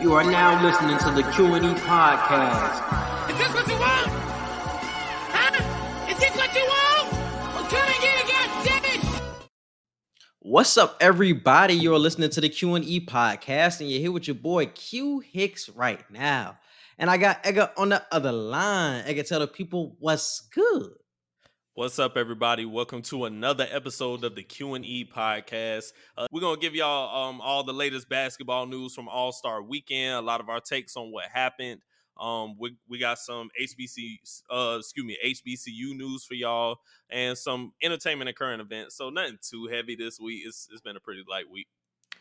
You are now listening to the Q&E podcast. Is this what you want? Huh? Is this what you want? Well, come and get it, goddammit. What's up, everybody? You're listening to the Q&E podcast, and you're here with your boy Q Hicks right now. And I got Edgar on the other line. Edgar, tell the people what's good. What's up, everybody? Welcome to another episode of the Q&E podcast. We're going to give y'all all the latest basketball news from All-Star Weekend, a lot of our takes on what happened. We got some HBCU news for y'all and some entertainment and current events. So nothing too heavy this week. It's been a pretty light week.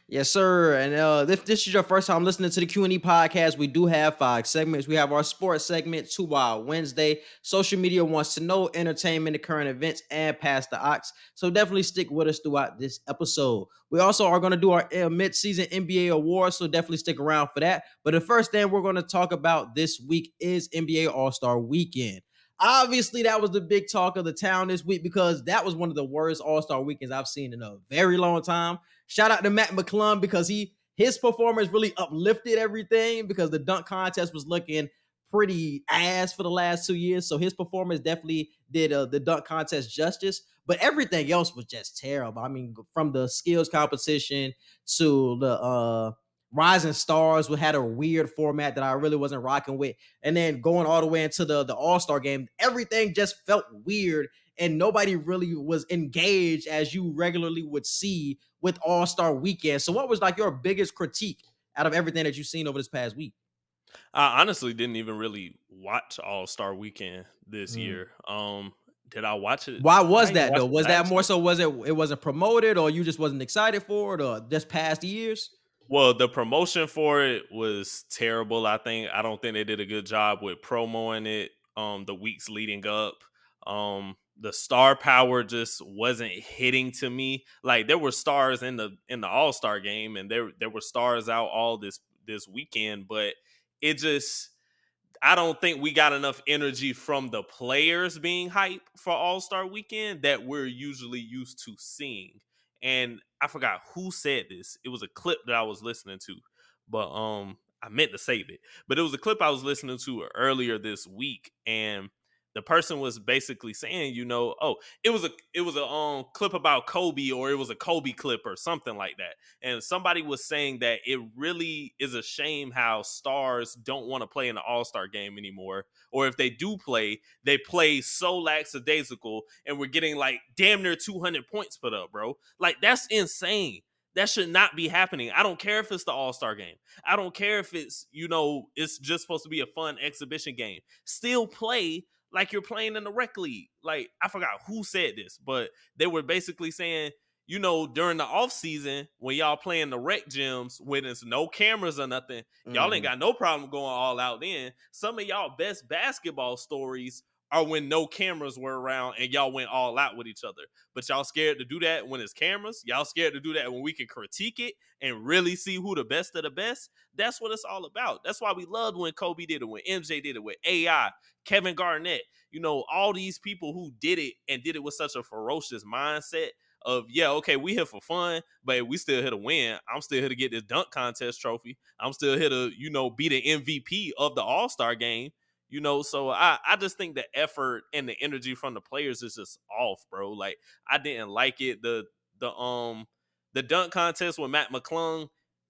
Yes, sir. And if this is your first time listening to the Q&E podcast, we do have 5 segments. We have our sports segment, 2 Wild Wednesday, social media wants to know, entertainment, the current events, and past the ox. So definitely stick with us throughout this episode. We also are going to do our mid-season NBA awards, so definitely stick around for that. But the first thing we're going to talk about this week is NBA All-Star Weekend. Obviously, that was the big talk of the town this week because that was one of the worst All-Star Weekends I've seen in a very long time. Shout out to Mac McClung because his performance really uplifted everything because the dunk contest was looking pretty ass for the last 2 years. So his performance definitely did the dunk contest justice, but everything else was just terrible. I mean, from the skills competition to the Rising Stars, we had a weird format that I really wasn't rocking with. And then going all the way into the All-Star game, everything just felt weird and nobody really was engaged as you regularly would see with All-Star Weekend. So what was like your biggest critique out of everything that you've seen over this past week? I honestly didn't even really watch All-Star Weekend this year. Did I watch it? Why was that though? Was that more so it wasn't promoted or you just wasn't excited for it or just past years? Well, the promotion for it was terrible. I don't think they did a good job with promoting it the weeks leading up. The star power just wasn't hitting to me. Like there were stars in the All-Star game and there were stars out all this weekend, but I don't think we got enough energy from the players being hype for All-Star Weekend that we're usually used to seeing. And I forgot who said this. It was a clip that I was listening to, but I meant to save it. But it was a clip I was listening to earlier this week, and the person was basically saying, it was a clip about Kobe, or it was a Kobe clip or something like that. And somebody was saying that it really is a shame how stars don't want to play in the All-Star game anymore. Or if they do play, they play so lackadaisical and we're getting like damn near 200 points put up, bro. Like that's insane. That should not be happening. I don't care if it's the All-Star game. I don't care if it's, it's just supposed to be a fun exhibition game. Still play like you're playing in the rec league. Like, I forgot who said this, but they were basically saying, during the offseason, when y'all playing the rec gyms, when there's no cameras or nothing, y'all ain't got no problem going all out in. Some of y'all best basketball stories are when no cameras were around and y'all went all out with each other. But y'all scared to do that when it's cameras? Y'all scared to do that when we can critique it and really see who the best of the best? That's what it's all about. That's why we loved when Kobe did it, when MJ did it, when AI, Kevin Garnett, all these people who did it and did it with such a ferocious mindset of, yeah, okay, we here for fun, but we still here to win. I'm still here to get this dunk contest trophy. I'm still here to, be the MVP of the All-Star game. So I just think the effort and the energy from the players is just off, bro. Like I didn't like it. The dunk contest with Matt McClung,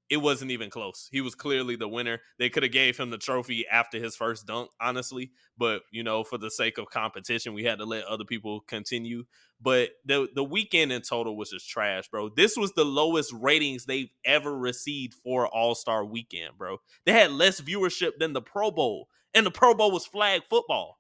it wasn't even close. He was clearly the winner. They could have gave him the trophy after his first dunk, honestly. But for the sake of competition, we had to let other people continue. But the weekend in total was just trash, bro. This was the lowest ratings they've ever received for All-Star Weekend, bro. They had less viewership than the Pro Bowl. And the Pro Bowl was flag football.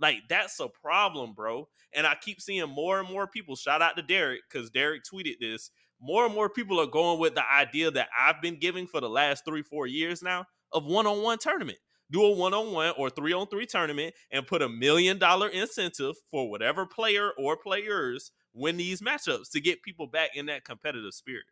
Like, that's a problem, bro. And I keep seeing more and more people. Shout out to Derek, because Derek tweeted this. More and more people are going with the idea that I've been giving for the last 3-4 years now of one-on-one tournament. Do a one-on-one or 3-on-3 tournament and put $1 million incentive for whatever player or players win these matchups to get people back in that competitive spirit.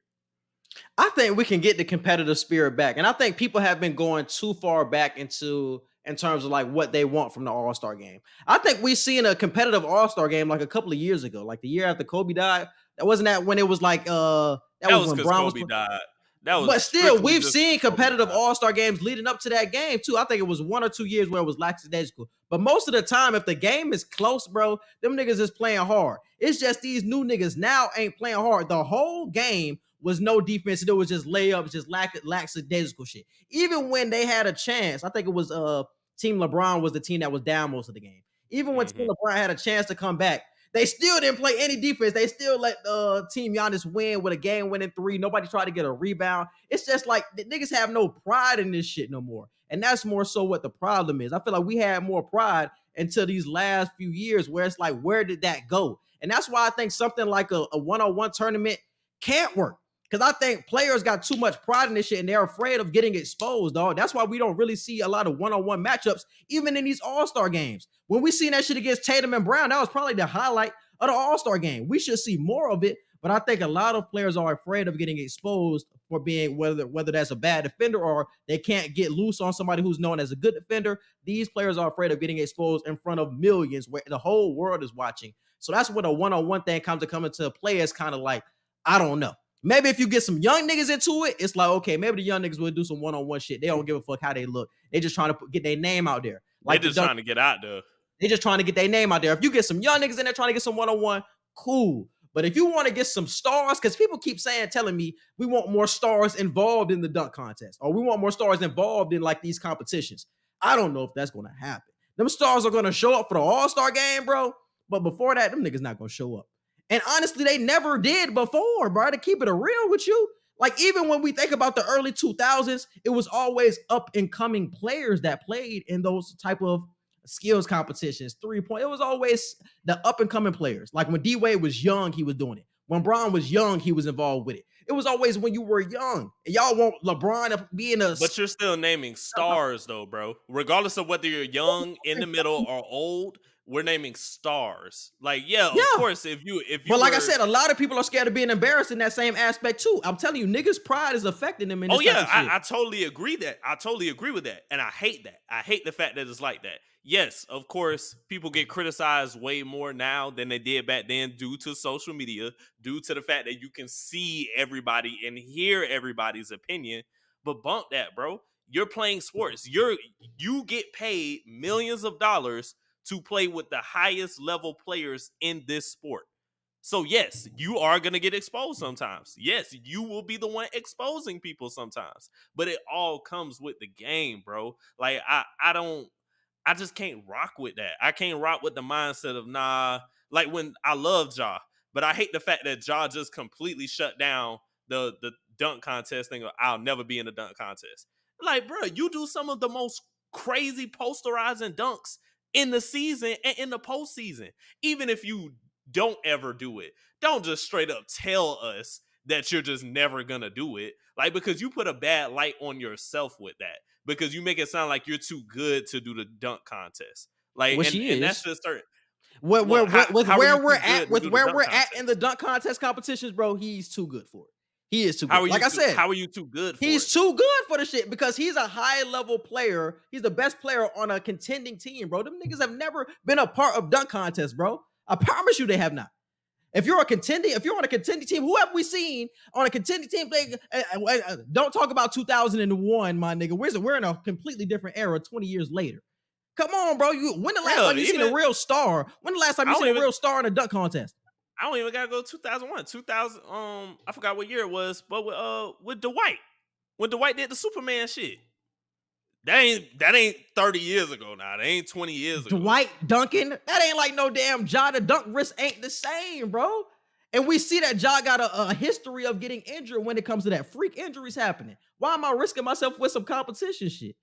I think we can get the competitive spirit back. And I think people have been going too far back in terms of like what they want from the All-Star game. I think we seen a competitive All-Star game like a couple of years ago, like the year after Kobe died. That wasn't that when it was like that was when Brown Kobe died. But still, we've seen competitive all-star games leading up to that game, too. I think it was 1 or 2 years where it was lackadaisical. But most of the time, if the game is close, bro, them niggas is playing hard. It's just these new niggas now ain't playing hard. The whole game was no defense. It was just layups, just lackadaisical shit. Even when they had a chance, I think it was Team LeBron was the team that was down most of the game. Even when Team LeBron had a chance to come back, they still didn't play any defense. They still let Team Giannis win with a game-winning three. Nobody tried to get a rebound. It's just like the niggas have no pride in this shit no more. And that's more so what the problem is. I feel like we had more pride until these last few years where it's like, where did that go? And that's why I think something like a one-on-one tournament can't work. Because I think players got too much pride in this shit and they're afraid of getting exposed, dog. That's why we don't really see a lot of one-on-one matchups, even in these all-star games. When we seen that shit against Tatum and Brown, that was probably the highlight of the all-star game. We should see more of it, but I think a lot of players are afraid of getting exposed for being, whether that's a bad defender or they can't get loose on somebody who's known as a good defender. These players are afraid of getting exposed in front of millions where the whole world is watching. So that's where the one-on-one thing comes to come into play. It's kind of like, I don't know. Maybe if you get some young niggas into it, it's like, okay, maybe the young niggas will do some one-on-one shit. They don't give a fuck how they look. They just trying to get their name out there. Like they just trying to get out there. They just trying to get their name out there. If you get some young niggas in there trying to get some one-on-one, cool. But if you want to get some stars, because people keep telling me we want more stars involved in the dunk contest, or we want more stars involved in like these competitions. I don't know if that's going to happen. Them stars are going to show up for the All-Star game, bro. But before that, them niggas not going to show up. And honestly, they never did before, bro, to keep it real with you. Like, even when we think about the early 2000s, it was always up-and-coming players that played in those type of skills competitions, three-point. It was always the up-and-coming players. Like, when D-Wade was young, he was doing it. When Bron was young, he was involved with it. It was always when you were young. And y'all want LeBron to be in a... But you're still naming stars, though, bro. Regardless of whether you're young, in the middle, or old... We're naming stars. Like, of course, if you But like I said, a lot of people are scared of being embarrassed in that same aspect, too. I'm telling you, niggas' pride is affecting them in this type of shit. I totally agree that. I totally agree with that. And I hate that. I hate the fact that it's like that. Yes, of course, people get criticized way more now than they did back then due to social media, due to the fact that you can see everybody and hear everybody's opinion. But bump that, bro. You're playing sports. You get paid millions of dollars to play with the highest level players in this sport. So yes, you are going to get exposed sometimes. Yes, you will be the one exposing people sometimes, but it all comes with the game, bro. Like I just can't rock with that. I can't rock with the mindset of nah, like when I love Ja, but I hate the fact that Ja just completely shut down the dunk contest thing. Or I'll never be in a dunk contest. Like, bro, you do some of the most crazy posterizing dunks in the season and in the postseason. Even if you don't ever do it, don't just straight up tell us that you're just never gonna do it. Like, because you put a bad light on yourself with that, because you make it sound like you're too good to do the dunk contest. Like, and that's just certain. Where we're at in the dunk contest competitions, bro, he's too good for it. He is too good. Like I said, how are you too good for it? He's too good for the shit because he's a high-level player. He's the best player on a contending team, bro. Them niggas have never been a part of dunk contests, bro. I promise you they have not. If you're on a contending team, who have we seen on a contending team? Don't talk about 2001, my nigga. We're in a completely different era 20 years later. Come on, bro. When the last time you seen a real star? When the last time you seen a real star in a dunk contest? I don't even gotta go 2001. 2000, I forgot what year it was, but with Dwight. When Dwight did the Superman shit. That ain't 30 years ago now. That ain't 20 years ago. Dwight dunking? That ain't like no damn Ja. The dunk wrist ain't the same, bro. And we see that Ja got a history of getting injured when it comes to that. Freak injuries happening. Why am I risking myself with some competition shit?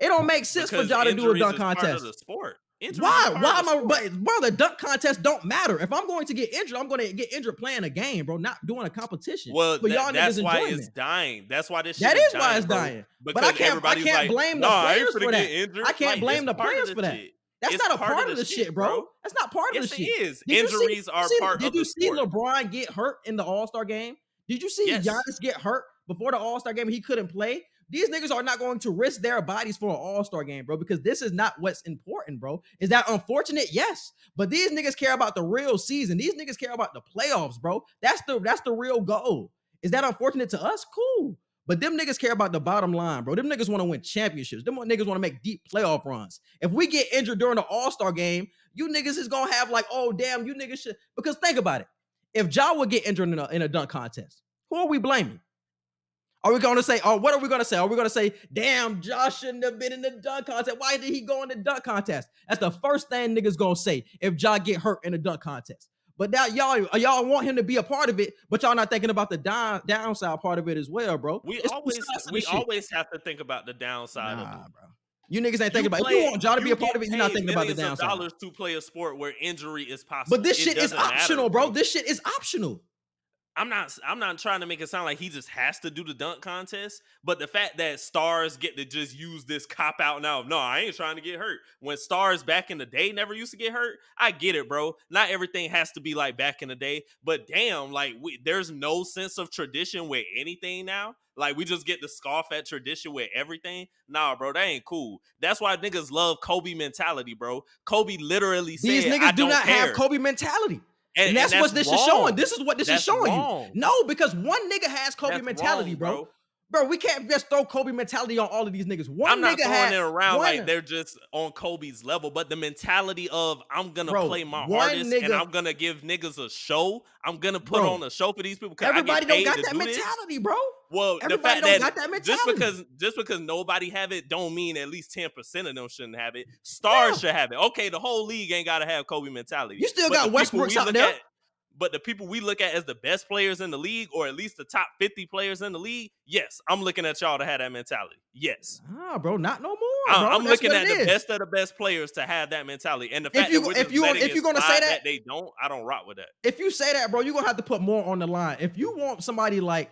It don't make sense for Ja to do a dunk contest. Part of the sport. Why am I? But bro, the dunk contest don't matter. If I'm going to get injured, I'm going to get injured playing a game, bro, not doing a competition. Well, that's why it's dying. That's why this. That is why it's dying. But I can't blame the players for that. I can't blame the players for that. That's not a part of the shit, bro. That's not part of the shit. It is. Injuries are part of the sport. Did you see LeBron get hurt in the All-Star game? Did you see Giannis get hurt before the All-Star game? He couldn't play. These niggas are not going to risk their bodies for an all-star game, bro, because this is not what's important, bro. Is that unfortunate? Yes. But these niggas care about the real season. These niggas care about the playoffs, bro. That's the real goal. Is that unfortunate to us? Cool. But them niggas care about the bottom line, bro. Them niggas want to win championships. Them niggas want to make deep playoff runs. If we get injured during the All-Star game, you niggas is going to have like, oh, damn, you niggas should. Because think about it. If Ja would get injured in a dunk contest, who are we blaming? Are we going to say, what are we going to say? Are we going to say, damn, Ja shouldn't have been in the dunk contest. Why did he go in the dunk contest? That's the first thing niggas going to say if Ja get hurt in the dunk contest. But now y'all want him to be a part of it, but y'all not thinking about the downside part of it as well, bro. We always have to think about the downside of it, bro. You niggas ain't thinking about it. If you want Ja to be a part of it, you're not thinking about the downside. Dollars to play a sport where injury is possible. But this shit is optional, bro. This shit is optional. I'm not trying to make it sound like he just has to do the dunk contest, but the fact that stars get to just use this cop out now, no, I ain't trying to get hurt. When stars back in the day never used to get hurt, I get it, bro. Not everything has to be like back in the day, but damn, like there's no sense of tradition with anything now. Like, we just get to scoff at tradition with everything. Nah, bro, that ain't cool. That's why niggas love Kobe mentality, bro. Kobe literally said, these niggas do not have Kobe mentality. And that's what this is showing. This is what this is showing you. No, because one nigga has Kobe mentality, bro. Bro, we can't just throw Kobe mentality on all of these niggas. I'm not throwing it around like they're just on Kobe's level, but the mentality of I'm going to play my hardest and I'm going to give niggas a show. I'm going to put on a show for these people. Everybody don't got that mentality, bro. Well, the fact that just because nobody have it don't mean at least 10% of them shouldn't have it. Stars should have it. Okay, the whole league ain't got to have Kobe mentality. You still got Westbrook out there. But the people we look at as the best players in the league, or at least the top 50 players in the league, yes, I'm looking at y'all to have that mentality. Yes. Nah, bro, not no more. I'm looking at the best of the best players to have that mentality. And the fact that if you're gonna say that they don't, I don't rock with that. If you say that, bro, you're gonna have to put more on the line. If you want somebody like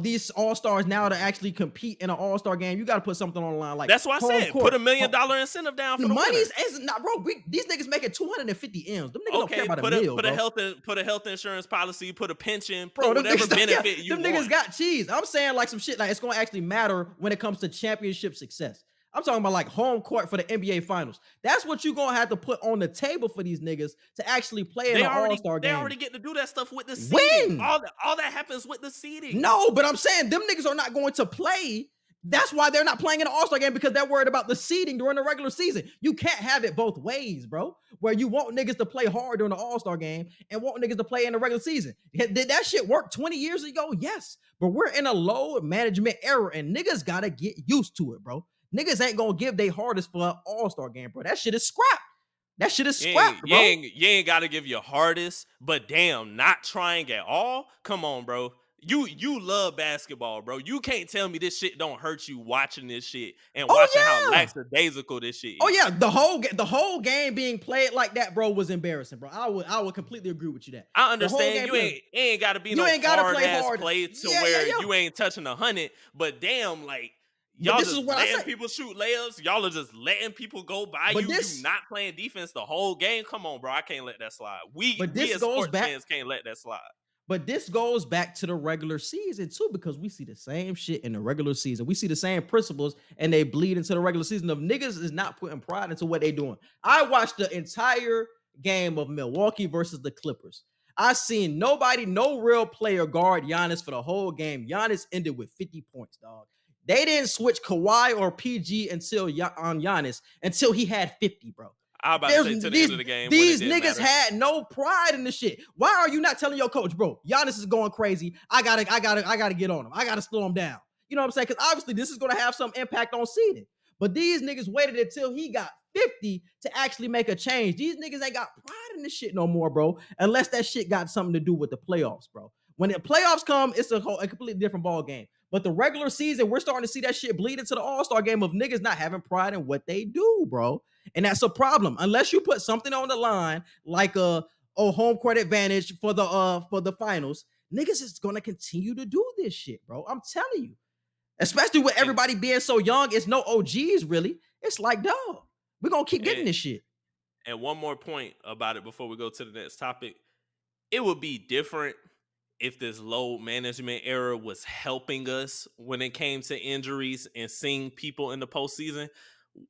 these all-stars now to actually compete in an all-star game, you got to put something on the line. Like, that's why I said put $1 million incentive down for the money's not, bro. These niggas making 250 M's. Them niggas don't care about a meal, bro. Put a health insurance policy, put a pension, bro, put whatever benefit you want. Them niggas got cheese. I'm saying like some shit like it's gonna actually matter when it comes to championship success. I'm talking about like home court for the NBA Finals. That's what you're going to have to put on the table for these niggas to actually play in an all-star game. They already get to do that stuff with the seeding. All that happens with the seeding. No, but I'm saying them niggas are not going to play. That's why they're not playing in an all-star game, because they're worried about the seeding during the regular season. You can't have it both ways, bro, where you want niggas to play hard during the all-star game and want niggas to play in the regular season. Did that shit work 20 years ago? Yes, but we're in a low management era and niggas got to get used to it, bro. Niggas ain't gonna give their hardest for an all-star game, bro. That shit is scrap. That shit is scrap, bro. You ain't gotta give your hardest, but damn, not trying at all. Come on, bro. You love basketball, bro. You can't tell me this shit don't hurt you watching this shit and watching how lackadaisical this shit is. Oh yeah, the whole game being played like that, bro, was embarrassing, bro. I would completely agree with you that. I understand you ain't gotta be no hard-ass play to where you ain't touching 100, but damn, like. Y'all just letting people shoot layups. Y'all are just letting people go by you. You not playing defense the whole game. Come on, bro. I can't let that slide. We as sports fans can't let that slide. But this goes back to the regular season, too, because we see the same shit in the regular season. We see the same principles, and they bleed into the regular season of niggas is not putting pride into what they doing. I watched the entire game of Milwaukee versus the Clippers. I seen no real player guard Giannis for the whole game. Giannis ended with 50 points, dog. They didn't switch Kawhi or PG on Giannis until he had 50, bro. I about to say to the end of the game. These niggas had no pride in the shit. Why are you not telling your coach, bro, Giannis is going crazy. I gotta get on him. I gotta slow him down. You know what I'm saying? Because obviously this is gonna have some impact on seeding. But these niggas waited until he got 50 to actually make a change. These niggas ain't got pride in the shit no more, bro. Unless that shit got something to do with the playoffs, bro. When the playoffs come, it's a completely different ball game. But the regular season, we're starting to see that shit bleed into the all-star game of niggas not having pride in what they do, bro. And that's a problem. Unless you put something on the line, like a home court advantage for the finals, niggas is going to continue to do this shit, bro. I'm telling you. Especially with everybody being so young, it's no OGs, really. It's like, dog, we're going to keep getting this shit. And one more point about it before we go to the next topic. It would be different if this load management era was helping us when it came to injuries and seeing people in the postseason.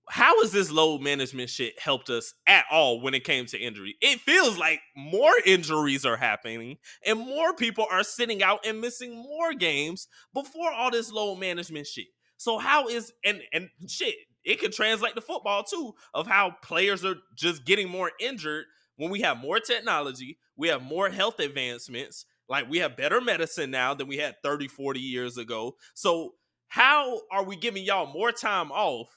how has this load management shit helped us at all when it came to injury? It feels like more injuries are happening and more people are sitting out and missing more games before all this load management shit. So how is, and shit, it could translate to football too, of how players are just getting more injured when we have more technology, we have more health advancements, like we have better medicine now than we had 30, 40 years ago. So how are we giving y'all more time off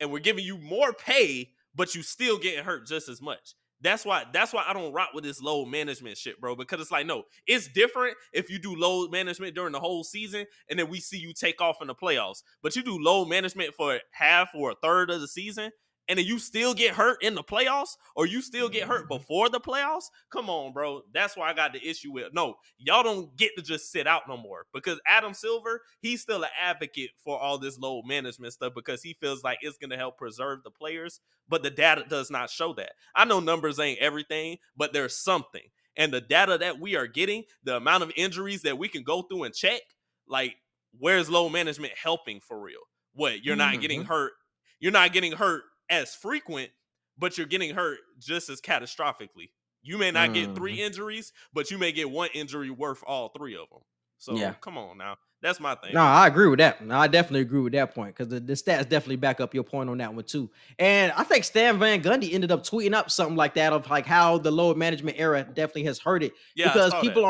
and we're giving you more pay, but you still getting hurt just as much? That's why I don't rock with this load management shit, bro, because it's like, no, it's different if you do load management during the whole season and then we see you take off in the playoffs. But you do load management for half or a third of the season and then you still get hurt in the playoffs, or you still get hurt before the playoffs? Come on, bro. That's why I got the issue with, no, y'all don't get to just sit out no more, because Adam Silver, he's still an advocate for all this load management stuff because he feels like it's going to help preserve the players, but the data does not show that. I know numbers ain't everything, but there's something. And the data that we are getting, the amount of injuries that we can go through and check, like, where's load management helping for real? What, you're not getting hurt? You're not getting hurt as frequent, but you're getting hurt just as catastrophically. You may not get three injuries, but you may get one injury worth all three of them. So come on now. That's my thing. No, I agree with that. No, I definitely agree with that point, because the stats definitely back up your point on that one too. And I think Stan Van Gundy ended up tweeting up something like that, of like how the load management era definitely has hurt it, because people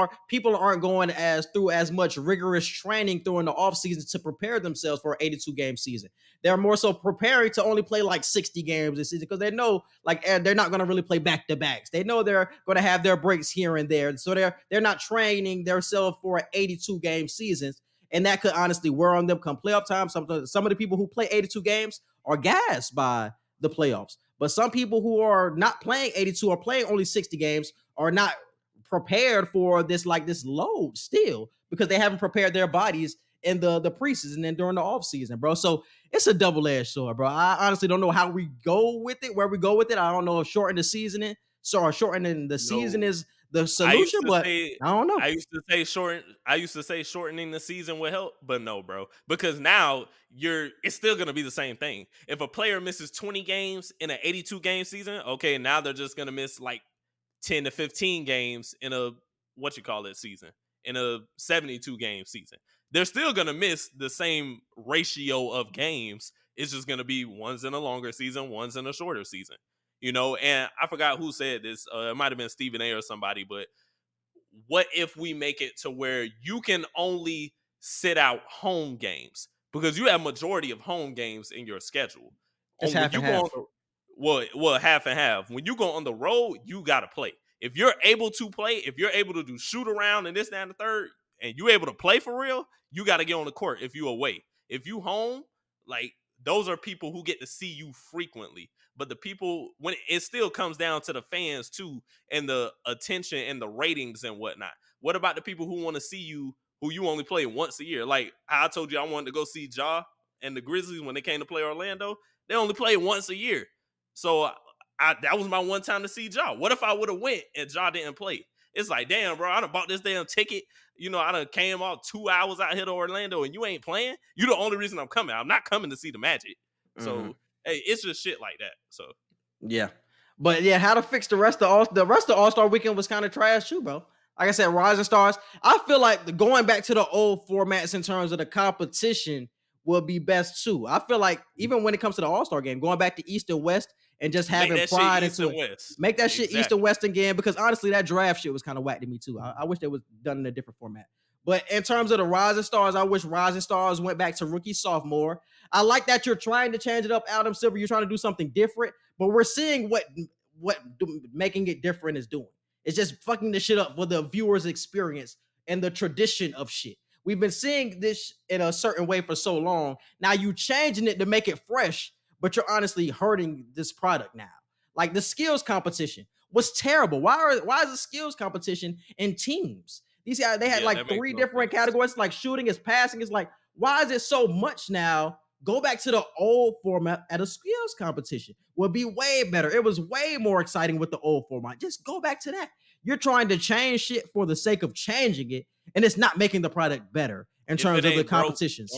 aren't going through as much rigorous training during the offseason to prepare themselves for an 82-game season. They're more so preparing to only play like 60 games this season, because they know like they're not going to really play back-to-backs. They know they're going to have their breaks here and there. So they're not training themselves for an 82-game season. And that could honestly wear on them come playoff time. Some of the people who play 82 games are gassed by the playoffs. But some people who are not playing 82 or playing only 60 games are not prepared for this load still, because they haven't prepared their bodies in the preseason and during the offseason, bro. So it's a double-edged sword, bro. I honestly don't know how we go with it, where we go with it. I don't know if shortening the season is the solution, I don't know. I used to say shortening the season would help, but no, bro. Because now it's still gonna be the same thing. If a player misses 20 games in an 82-game season, okay, now they're just gonna miss like 10 to 15 games in a season, in a 72-game season. They're still gonna miss the same ratio of games. It's just gonna be one's in a longer season, one's in a shorter season. You know, and I forgot who said this. It might have been Stephen A. or somebody, but what if we make it to where you can only sit out home games, because you have majority of home games in your schedule? It's half and half. Well, half and half. When you go on the road, you got to play. If you're able to play, if you're able to do shoot around and this, that, and the third, and you're able to play for real, you got to get on the court if you away. If you home, like, those are people who get to see you frequently. But the people, when it still comes down to the fans too, and the attention and the ratings and whatnot. What about the people who want to see you, who you only play once a year? Like I told you, I wanted to go see Ja and the Grizzlies when they came to play Orlando. They only play once a year. So that was my one time to see Ja. What if I would have went and Ja didn't play? It's like, damn, bro, I done bought this damn ticket. You know, I done came off 2 hours out here to Orlando and you ain't playing. You the only reason I'm coming. I'm not coming to see the Magic. So, hey, it's just shit like that. So, yeah. But, yeah, how to fix the rest of All-Star Weekend was kind of trash too, bro. Like I said, Rising Stars. I feel like going back to the old formats in terms of the competition will be best too. I feel like even when it comes to the All-Star game, going back to East and West, and just having pride into it. Make that shit East and West again, because honestly, that draft shit was kind of whack to me too. I wish that was done in a different format. But in terms of the Rising Stars, I wish Rising Stars went back to rookie sophomore. I like that you're trying to change it up, Adam Silver. You're trying to do something different, but we're seeing what making it different is doing. It's just fucking the shit up for the viewer's experience and the tradition of shit. We've been seeing this in a certain way for so long. Now you changing it to make it fresh, but you're honestly hurting this product now. Like the skills competition was terrible. Why is the skills competition in teams? These guys, they had like three different categories. Like shooting is passing. It's like, why is it so much now? Go back to the old format at a skills competition. Would be way better. It was way more exciting with the old format. Just go back to that. You're trying to change shit for the sake of changing it, and it's not making the product better in terms of the competitions.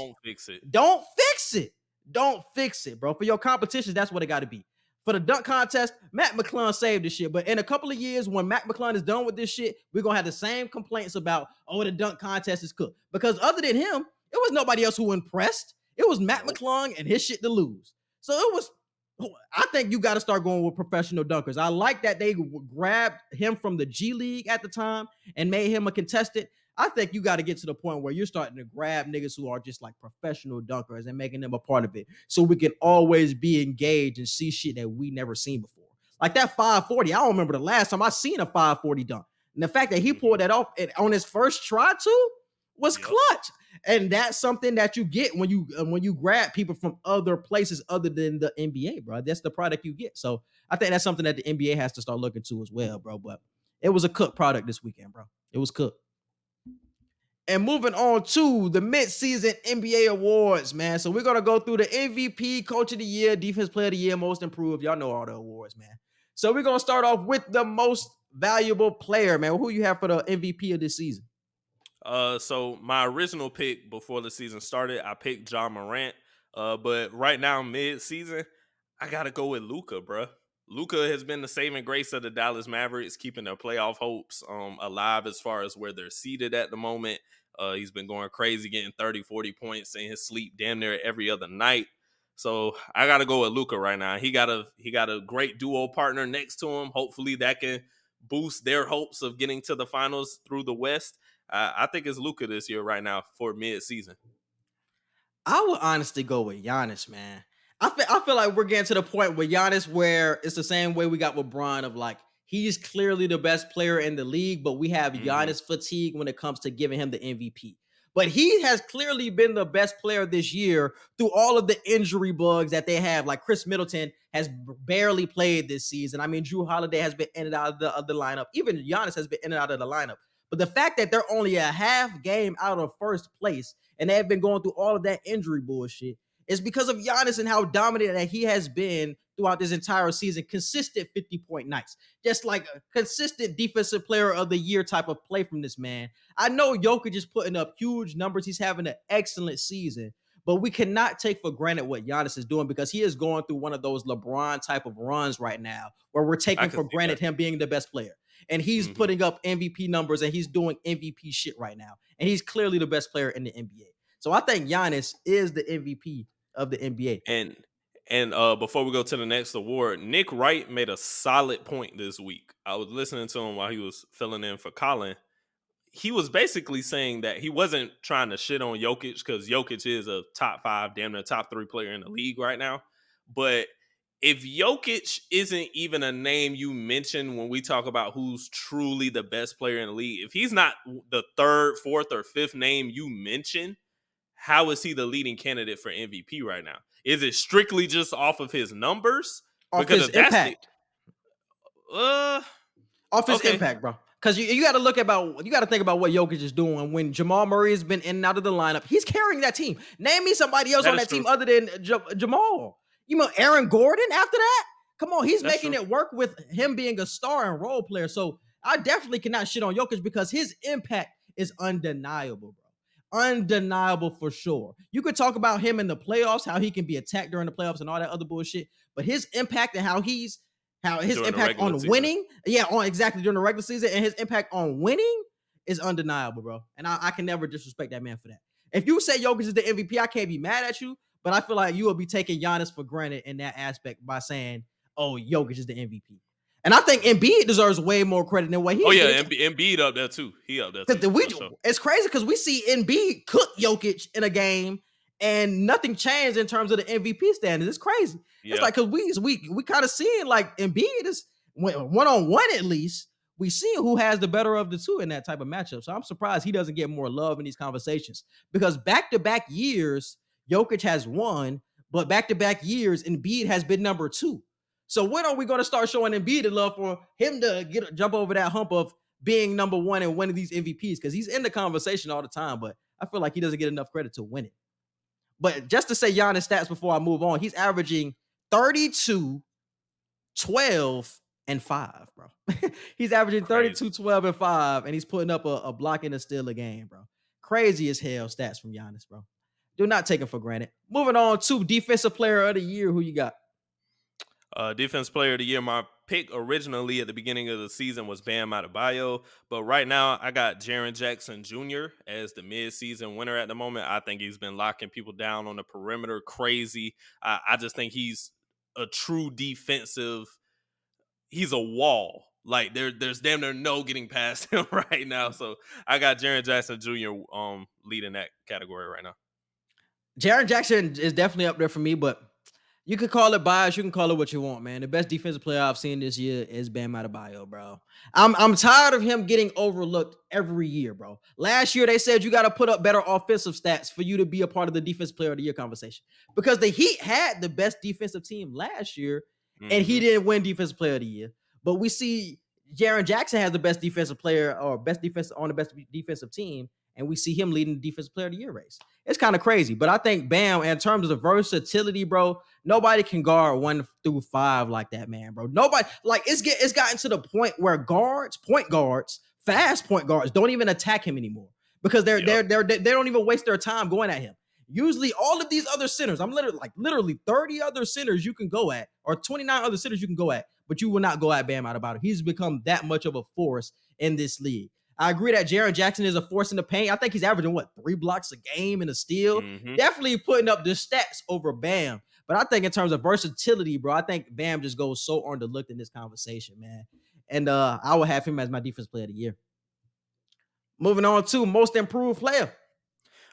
Don't fix it. Don't fix it, bro. For your competitions, that's what it got to be. For the dunk contest, Mac McClung saved this shit. But in a couple of years, when Mac McClung is done with this shit, we're going to have the same complaints about, oh, the dunk contest is cooked. Because other than him, it was nobody else who impressed. It was Mac McClung and his shit to lose. So it was, I think you got to start going with professional dunkers. I like that they grabbed him from the G League at the time and made him a contestant. I think you got to get to the point where you're starting to grab niggas who are just like professional dunkers and making them a part of it so we can always be engaged and see shit that we never seen before. Like that 540, I don't remember the last time I seen a 540 dunk. And the fact that he pulled that off on his first try to was clutch. And that's something that you get when you grab people from other places other than the NBA, bro. That's the product you get. So I think that's something that the NBA has to start looking to as well, bro. But it was a cooked product this weekend, bro. It was cooked. And moving on to the mid-season NBA awards, man. So we're going to go through the MVP, Coach of the Year, Defense Player of the Year, Most Improved. Y'all know all the awards, man. So we're going to start off with the Most Valuable Player, man. Who you have for the MVP of this season? So my original pick before the season started, I picked Ja Morant. But right now, mid-season, I got to go with Luka, bro. Luka has been the saving grace of the Dallas Mavericks, keeping their playoff hopes alive as far as where they're seated at the moment. He's been going crazy, getting 30, 40 points in his sleep damn near every other night. So I got to go with Luka right now. He got a great duo partner next to him. Hopefully that can boost their hopes of getting to the finals through the West. I think it's Luka this year right now for mid-season. I would honestly go with Giannis, man. I feel like we're getting to the point with Giannis where it's the same way we got with Bron of like, he's clearly the best player in the league, but we have Giannis fatigue when it comes to giving him the MVP. But he has clearly been the best player this year through all of the injury bugs that they have. Like Chris Middleton has barely played this season. I mean, Drew Holiday has been in and out of the lineup. Even Giannis has been in and out of the lineup. But the fact that they're only a half game out of first place and they've been going through all of that injury bullshit is because of Giannis and how dominant that he has been throughout this entire season. Consistent 50-point nights. Just like a consistent defensive player of the year type of play from this man. I know Jokic is putting up huge numbers. He's having an excellent season. But we cannot take for granted what Giannis is doing because he is going through one of those LeBron type of runs right now where we're taking for granted him being the best player. And he's putting up MVP numbers and he's doing MVP shit right now. And he's clearly the best player in the NBA. So I think Giannis is the MVP of the NBA. And before we go to the next award, Nick Wright made a solid point this week. I was listening to him while he was filling in for Colin. He was basically saying that he wasn't trying to shit on Jokic because Jokic is a top five, damn near top three player in the league right now. But if Jokic isn't even a name you mention when we talk about who's truly the best player in the league, if he's not the third, fourth, or fifth name you mention, how is he the leading candidate for MVP right now? Is it strictly just off of his numbers? Off because his impact. Off his impact, bro. Because you got to think about what Jokic is doing. When Jamal Murray has been in and out of the lineup, he's carrying that team. Name me somebody else on that team other than Jamal. You know, Aaron Gordon after that? Come on, he's making it work with him being a star and role player. So I definitely cannot shit on Jokic because his impact is undeniable, bro. Undeniable for sure. You could talk about him in the playoffs, how he can be attacked during the playoffs and all that other bullshit, but his impact and during the regular season and his impact on winning is undeniable, bro. And I can never disrespect that man for that. If you say Jokic is the MVP, I can't be mad at you, but I feel like you will be taking Giannis for granted in that aspect by saying, oh, Jokic is the MVP. And I think Embiid deserves way more credit than what he did. Embiid up there, too. He up there, too. It's crazy because we see Embiid cook Jokic in a game and nothing changed in terms of the MVP standings. It's crazy. Yeah. It's like because we kind of seeing like Embiid is one-on-one at least. We see who has the better of the two in that type of matchup. So I'm surprised he doesn't get more love in these conversations because back-to-back years, Jokic has won, but back-to-back years, Embiid has been number two. So when are we going to start showing Embiid the love for him to jump over that hump of being number one and winning these MVPs? Because he's in the conversation all the time, but I feel like he doesn't get enough credit to win it. But just to say Giannis' stats before I move on, he's averaging 32, 12, and 5, bro. He's averaging 32, 12, and 5, and he's putting up a block and a steal a game, bro. Crazy as hell stats from Giannis, bro. Do not take him for granted. Moving on to Defensive Player of the Year. Who you got? Defensive Player of the Year. My pick originally at the beginning of the season was Bam Adebayo, but right now I got Jaren Jackson Jr. as the midseason winner at the moment. I think he's been locking people down on the perimeter crazy. I just think he's a true defensive. He's a wall. Like there's damn near no getting past him right now. So I got Jaren Jackson Jr. Leading that category right now. Jaren Jackson is definitely up there for me, but you could call it bias. You can call it what you want, man. The best defensive player I've seen this year is Bam Adebayo, bro. I'm tired of him getting overlooked every year, bro. Last year, they said you got to put up better offensive stats for you to be a part of the Defensive Player of the Year conversation because the Heat had the best defensive team last year, and he didn't win Defensive Player of the Year. But we see Jaren Jackson has the best defensive player or best defense on the best defensive team, and we see him leading the Defensive Player of the Year race. It's kind of crazy, but I think Bam, in terms of versatility, bro, nobody can guard 1 through 5 like that, man, bro. Nobody, like, it's gotten to the point where guards, point guards, fast point guards don't even attack him anymore because they don't even waste their time going at him. Usually all of these other centers, I'm literally 30 other centers you can go at or 29 other centers you can go at, but you will not go at Bam Adebayo. He's become that much of a force in this league. I agree that Jaren Jackson is a force in the paint. I think he's averaging, 3 blocks a game and a steal? Mm-hmm. Definitely putting up the stats over Bam. But I think in terms of versatility, bro, I think Bam just goes so underlooked in this conversation, man. And I will have him as my Defensive Player of the Year. Moving on to Most Improved Player.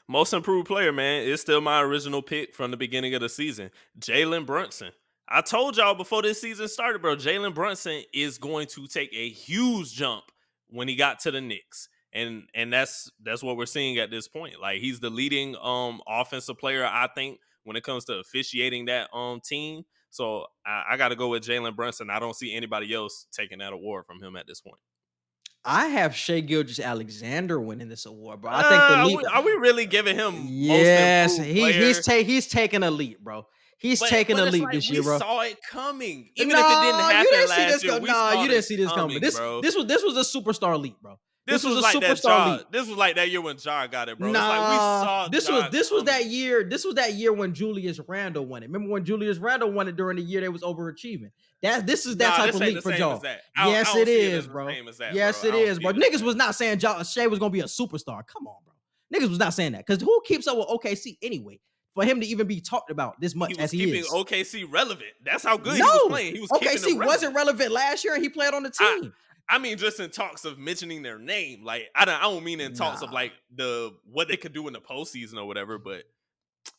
Most Improved Player, man, is still my original pick from the beginning of the season, Jalen Brunson. I told y'all before this season started, bro, Jalen Brunson is going to take a huge jump when he got to the Knicks. And that's what we're seeing at this point. Like, he's the leading offensive player, I think, when it comes to officiating that team. So I got to go with Jalen Brunson. I don't see anybody else taking that award from him at this point. I have Shai Gilgeous-Alexander winning this award, bro. I think the leap. Are we really giving him? Yes, he's taking a leap, bro. He's taking a leap this year, bro. We saw it coming. Even if it didn't happen last year. You didn't see this coming. This was a superstar leap, bro. This was like that year when John got it, bro. This was that year when Julius Randle won it. Remember when Julius Randle won it during the year they was overachieving? This is that type of league for John. Yes, it is, bro. Yes, it is, bro. Niggas was not saying Shai was gonna be a superstar. Come on, bro. Niggas was not saying that because who keeps up with OKC anyway? For him to even be talked about this much as he is. OKC relevant. That's how good he was playing. He was OKC wasn't relevant last year. He played on the team. I mean, just in talks of mentioning their name. Like, I don't mean in talks of like what they could do in the postseason or whatever, but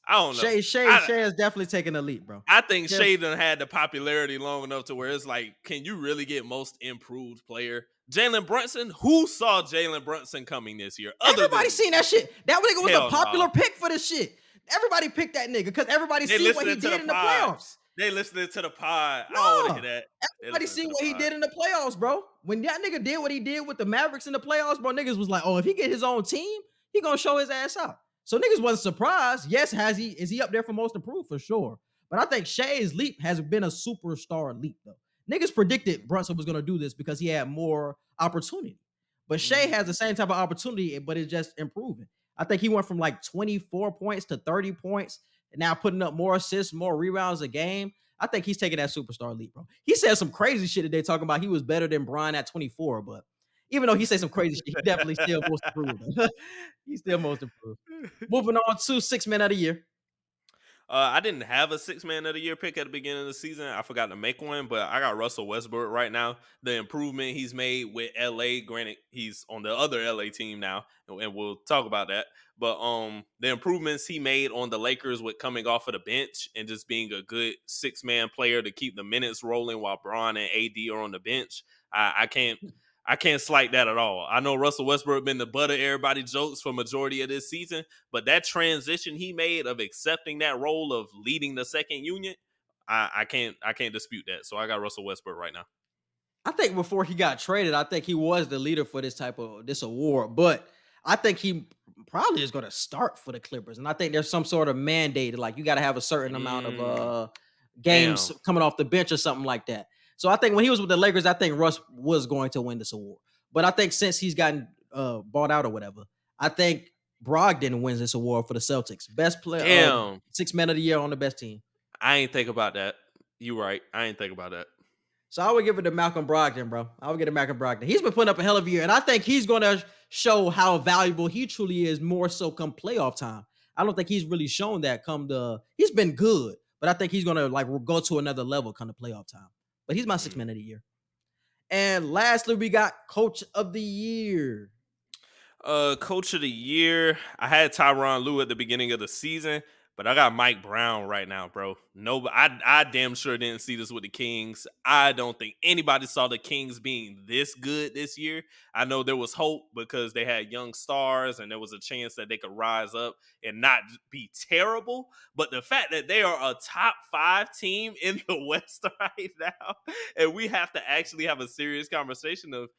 I don't know. Shai is definitely taking a leap, bro. I think Shai done had the popularity long enough to where it's like, can you really get most improved player? Jalen Brunson, who saw Jalen Brunson coming this year? Everybody seen that shit. That nigga was a popular pick for this shit. Everybody picked that nigga because everybody seen what he did in the playoffs. They listened to the pod. No. I don't want to hear that. Everybody seen what he did in the playoffs, bro. When that nigga did what he did with the Mavericks in the playoffs, bro, niggas was like, oh, if he get his own team, he gonna show his ass out. So niggas wasn't surprised. Yes, is he up there for most improved? For sure. But I think Shai's leap has been a superstar leap, though. Niggas predicted Brunson was gonna do this because he had more opportunity. But Shai has the same type of opportunity, but it's just improving. I think he went from 24 points to 30 points, and now putting up more assists, more rebounds a game. I think he's taking that superstar leap, bro. He said some crazy shit today talking about he was better than Bron at 24, but even though he said some crazy shit, he definitely still most improved. He's still most improved. Moving on to Sixth Man of the Year. I didn't have a Sixth Man of the Year pick at the beginning of the season. I forgot to make one, but I got Russell Westbrook right now. The improvement he's made with LA, granted he's on the other LA team now, and we'll talk about that. But the improvements he made on the Lakers with coming off of the bench and just being a good six-man player to keep the minutes rolling while Bron and AD are on the bench, I can't slight that at all. I know Russell Westbrook been the butt of everybody's jokes for majority of this season, but that transition he made of accepting that role of leading the second unit, I can't dispute that. So I got Russell Westbrook right now. I think before he got traded, I think he was the leader for this award, but I think he probably is going to start for the Clippers, and I think there's some sort of mandate you got to have a certain amount of games coming off the bench or something like that. So I think when he was with the Lakers, I think Russ was going to win this award. But I think since he's gotten bought out or whatever, I think Brogdon wins this award for the Celtics. Best player. Damn. Sixth man of the year on the best team. I ain't think about that. You right. I ain't think about that. So I would give it to Malcolm Brogdon, bro. I would give it to Malcolm Brogdon. He's been putting up a hell of a year, and I think he's going to show how valuable he truly is more so come playoff time. I don't think he's really shown that come the – he's been good, but I think he's going to like go to another level come the playoff time. But he's my sixth man of the year. And lastly, we got Coach of the Year. Coach of the Year, I had Tyronn Lue at the beginning of the season, but I got Mike Brown right now, bro. No, I damn sure didn't see this with the Kings. I don't think anybody saw the Kings being this good this year. I know there was hope because they had young stars and there was a chance that they could rise up and not be terrible. But the fact that they are a top 5 team in the West right now, and we have to actually have a serious conversation of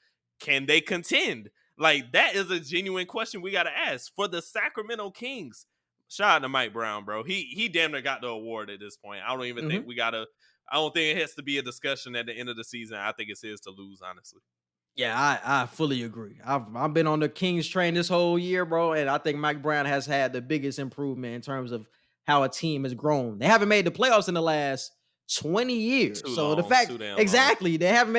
can they contend? Like, that is a genuine question we got to ask. For the Sacramento Kings, shout out to Mike Brown, bro. He damn near got the award at this point. I don't even think we got to – I don't think it has to be a discussion at the end of the season. I think it's his to lose, honestly. Yeah, I fully agree. I've been on the Kings train this whole year, bro, and I think Mike Brown has had the biggest improvement in terms of how a team has grown. They haven't made the playoffs in the last 20 years. They haven't made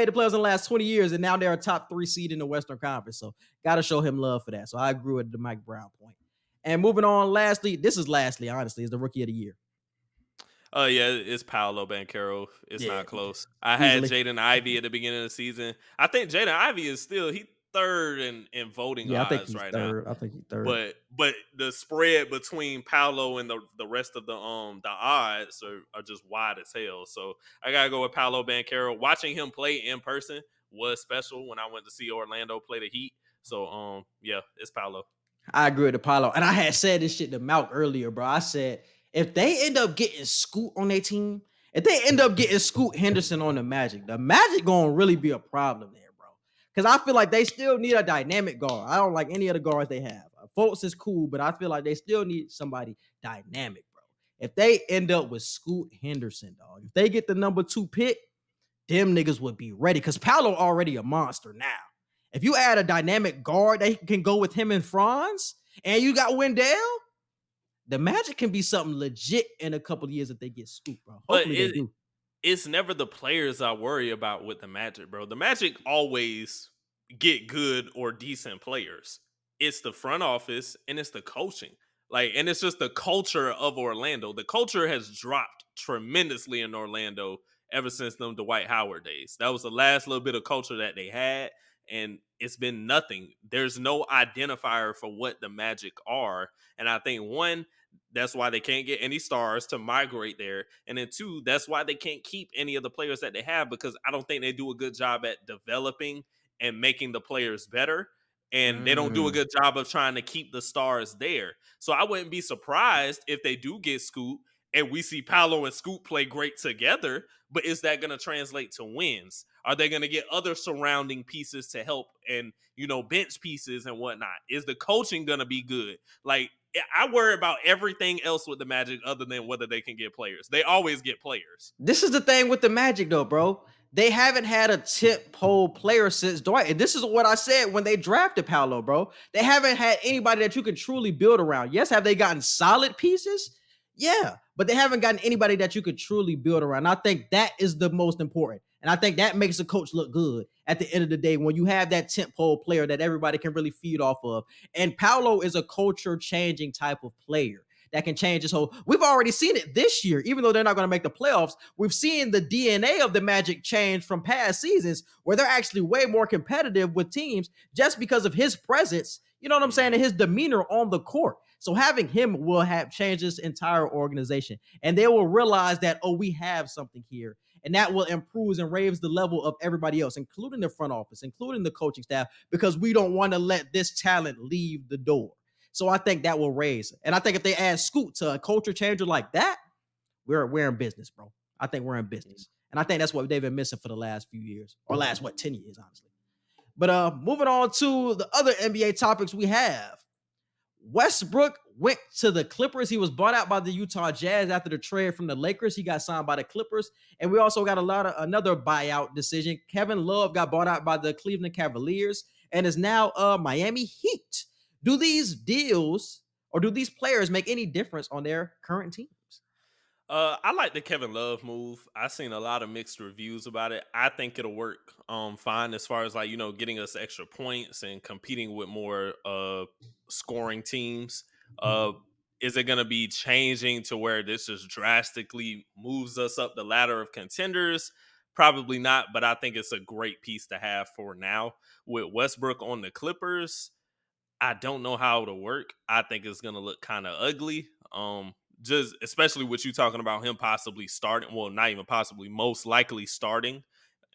the playoffs in the last 20 years, and now they're a top 3 seed in the Western Conference. So got to show him love for that. So I agree with the Mike Brown point. And moving on, honestly, is the Rookie of the Year. Oh, yeah, it's Paolo Banchero. It's not close. I had Jaden Ivey at the beginning of the season. I think Jaden Ivey is still third in voting odds right now. I think he's third. But the spread between Paolo and the rest of the odds are just wide as hell. So I gotta go with Paolo Banchero. Watching him play in person was special when I went to see Orlando play the Heat. So it's Paolo. I agree with Paolo. And I had said this shit to Malk earlier, bro. I said if they end up getting Scoot on their team, if they end up getting Scoot Henderson on the Magic gonna really be a problem there. Because I feel like they still need a dynamic guard. I don't like any of the guards they have. Fultz is cool, but I feel like they still need somebody dynamic, bro. If they end up with Scoot Henderson, dog, if they get the number 2 pick, them niggas would be ready. Because Paolo already a monster now. If you add a dynamic guard that can go with him and Franz, and you got Wendell, the Magic can be something legit in a couple of years if they get Scoot, bro. Hopefully they do. It's never the players I worry about with the Magic, bro. The Magic always get good or decent players. It's the front office and it's the coaching. And it's just the culture of Orlando. The culture has dropped tremendously in Orlando ever since them Dwight Howard days. That was the last little bit of culture that they had, and it's been nothing. There's no identifier for what the Magic are. And I think, one, that's why they can't get any stars to migrate there. And then 2, that's why they can't keep any of the players that they have, because I don't think they do a good job at developing and making the players better. And they don't do a good job of trying to keep the stars there. So I wouldn't be surprised if they do get Scoot and we see Paolo and Scoot play great together. But is that going to translate to wins? Are they going to get other surrounding pieces to help and, bench pieces and whatnot? Is the coaching going to be good? I worry about everything else with the Magic other than whether they can get players. They always get players. This is the thing with the Magic, though, bro. They haven't had a tip-pole player since Dwight. And this is what I said when they drafted Paolo, bro. They haven't had anybody that you can truly build around. Yes, have they gotten solid pieces? Yeah, but they haven't gotten anybody that you could truly build around. And I think that is the most important. And I think that makes a coach look good at the end of the day when you have that tentpole player that everybody can really feed off of. And Paolo is a culture-changing type of player that can change his whole... We've already seen it this year, even though they're not going to make the playoffs. We've seen the DNA of the Magic change from past seasons where they're actually way more competitive with teams just because of his presence, you know what I'm saying, and his demeanor on the court. So having him will have changed this entire organization. And they will realize that, we have something here. And that will improve and raise the level of everybody else, including the front office, including the coaching staff, because we don't want to let this talent leave the door. So I think that will raise it. And I think if they add Scoot to a culture changer like that, we're in business, bro. I think we're in business. And I think that's what they've been missing for the last few years, or 10 years, honestly. But moving on to the other NBA topics we have. Westbrook went to the Clippers. He was bought out by the Utah Jazz after the trade from the Lakers. He got signed by the Clippers. And we also got another buyout decision. Kevin Love got bought out by the Cleveland Cavaliers and is now Miami Heat. Do these deals or do these players make any difference on their current teams? I like the Kevin Love move. I've seen a lot of mixed reviews about it. I think it'll work fine as far as, like, you know, getting us extra points and competing with more scoring teams. Is it going to be changing to where this just drastically moves us up the ladder of contenders? Probably not, but I think it's a great piece to have for now. With Westbrook on the Clippers, I don't know how it'll work. I think it's going to look kind of ugly. Just especially with you talking about him possibly starting, well, not even possibly, most likely starting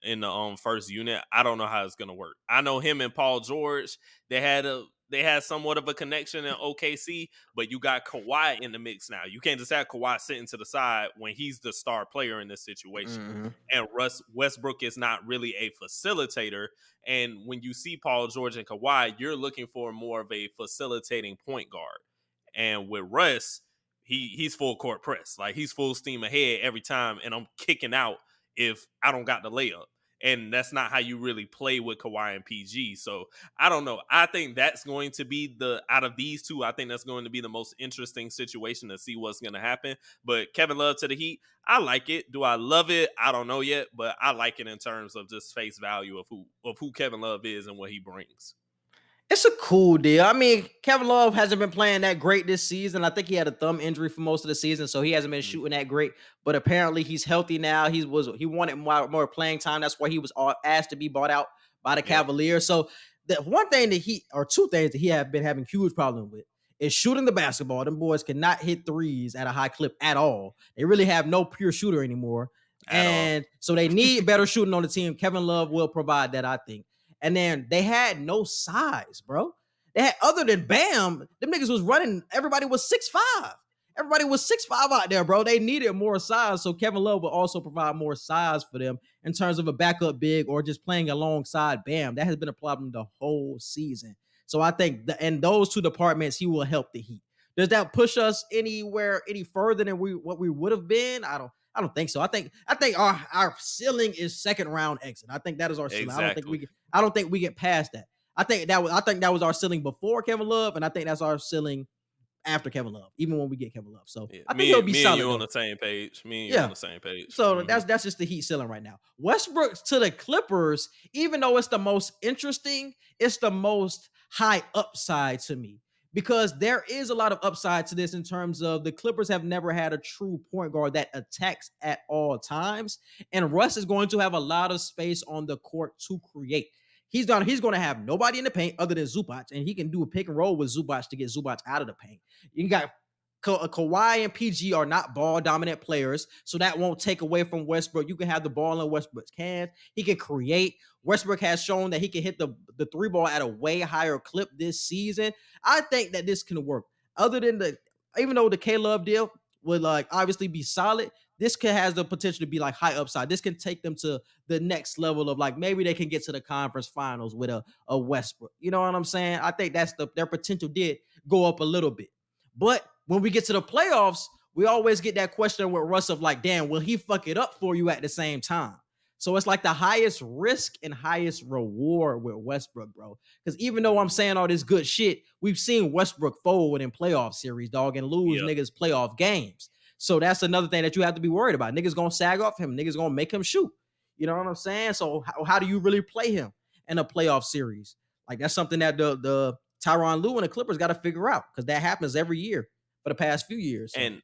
in the first unit. I don't know how it's going to work. I know him and Paul George, they had somewhat of a connection in OKC, but you got Kawhi in the mix now. You can't just have Kawhi sitting to the side when he's the star player in this situation. Mm-hmm. And Westbrook is not really a facilitator. And when you see Paul George and Kawhi, you're looking for more of a facilitating point guard. And with Russ, he's full court press. Like, he's full steam ahead every time, and I'm kicking out if I don't got the layup. And that's not how you really play with Kawhi and PG. So I don't know. I think that's going to be out of these two, I think that's going to be the most interesting situation to see what's going to happen. But Kevin Love to the Heat, I like it. Do I love it? I don't know yet, but I like it in terms of just face value of who Kevin Love is and what he brings. It's a cool deal. I mean, Kevin Love hasn't been playing that great this season. I think he had a thumb injury for most of the season, so he hasn't been shooting that great. But apparently he's healthy now. He wanted more playing time. That's why he was asked to be bought out by the Cavaliers. So the one thing that two things that he have been having huge problem with is shooting the basketball. Them boys cannot hit threes at a high clip at all. They really have no pure shooter anymore. So they need better shooting on the team. Kevin Love will provide that, I think. And then they had no size, bro. They had, other than Bam, them niggas was running. Everybody was 6'5". Everybody was 6'5" out there, bro. They needed more size. So Kevin Love would also provide more size for them in terms of a backup big or just playing alongside Bam. That has been a problem the whole season. So I think in those two departments, he will help the Heat. Does that push us anywhere, any further than what we would have been? I don't think so. I think our ceiling is second round exit. I think that is our ceiling. Exactly. I don't think we get past that. I think that was our ceiling before Kevin Love, and I think that's our ceiling after Kevin Love, even when we get Kevin Love. So yeah, I think it'll be me solid. Me and you on the same page. So that's just the Heat ceiling right now. Westbrook to the Clippers, even though it's the most interesting, it's the most high upside to me. Because there is a lot of upside to this in terms of the Clippers have never had a true point guard that attacks at all times. And Russ is going to have a lot of space on the court to create. He's going to have nobody in the paint other than Zubac. And he can do a pick and roll with Zubac to get Zubac out of the paint. You got Kawhi and PG are not ball dominant players. So that won't take away from Westbrook. You can have the ball in Westbrook's hands. He can create. Westbrook has shown that he can hit the three ball at a way higher clip this season. I think that this can work. Other than even though the K-Love deal would obviously be solid, this has the potential to be like high upside. This can take them to the next level of maybe they can get to the conference finals with a Westbrook. You know what I'm saying? I think that's their potential did go up a little bit. But when we get to the playoffs, we always get that question with Russ of damn, will he fuck it up for you at the same time? So it's the highest risk and highest reward with Westbrook, bro. Because even though I'm saying all this good shit, we've seen Westbrook fold in playoff series, dog, and lose niggas playoff games. So that's another thing that you have to be worried about. Niggas gonna sag off him. Niggas gonna make him shoot. You know what I'm saying? So how do you really play him in a playoff series? That's something that the Tyronn Lue and the Clippers got to figure out because that happens every year for the past few years. So. And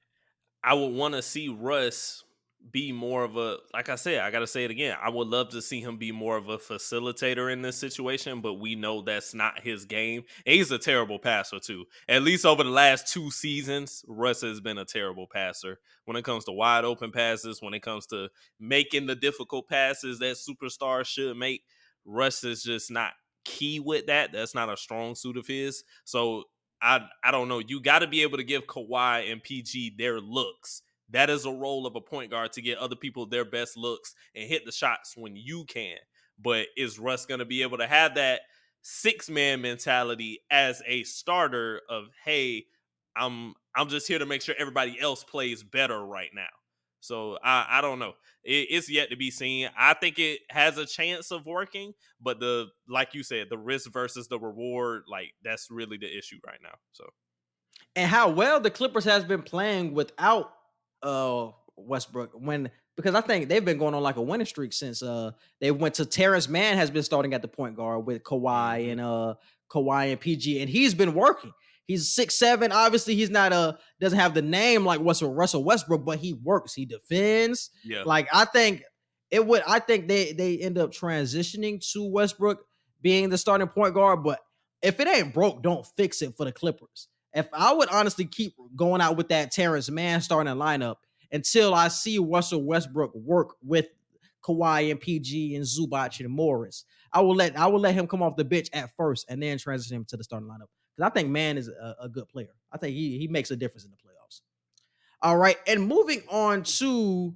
I would want to see Russ be more of a, like I said, I got to say it again. I would love to see him be more of a facilitator in this situation, but we know that's not his game. And he's a terrible passer too. At least over the last two seasons, Russ has been a terrible passer when it comes to wide open passes, when it comes to making the difficult passes that superstars should make. Russ is just not key with that. That's not a strong suit of his. So I don't know. You got to be able to give Kawhi and PG their looks. That is a role of a point guard to get other people their best looks and hit the shots when you can. But is Russ going to be able to have that six-man mentality as a starter of, hey, I'm just here to make sure everybody else plays better right now? So I don't know. It's yet to be seen. I think it has a chance of working, but like you said, the risk versus the reward, like that's really the issue right now. So, and how well the Clippers has been playing without Westbrook, because I think they've been going on like a winning streak since they went to Terrence Mann has been starting at the point guard with Kawhi and PG, and he's been working. He's 6'7". Obviously, he's not doesn't have the name like Russell Westbrook, but he works. He defends. Yeah. Like I think they end up transitioning to Westbrook being the starting point guard. But if it ain't broke, don't fix it for the Clippers. If I would honestly keep going out with that Terrence Mann starting lineup until I see Russell Westbrook work with Kawhi and PG and Zubac and Morris, I will let him come off the bench at first and then transition him to the starting lineup. Because I think Mann is a good player. I think he makes a difference in the playoffs. All right, and moving on to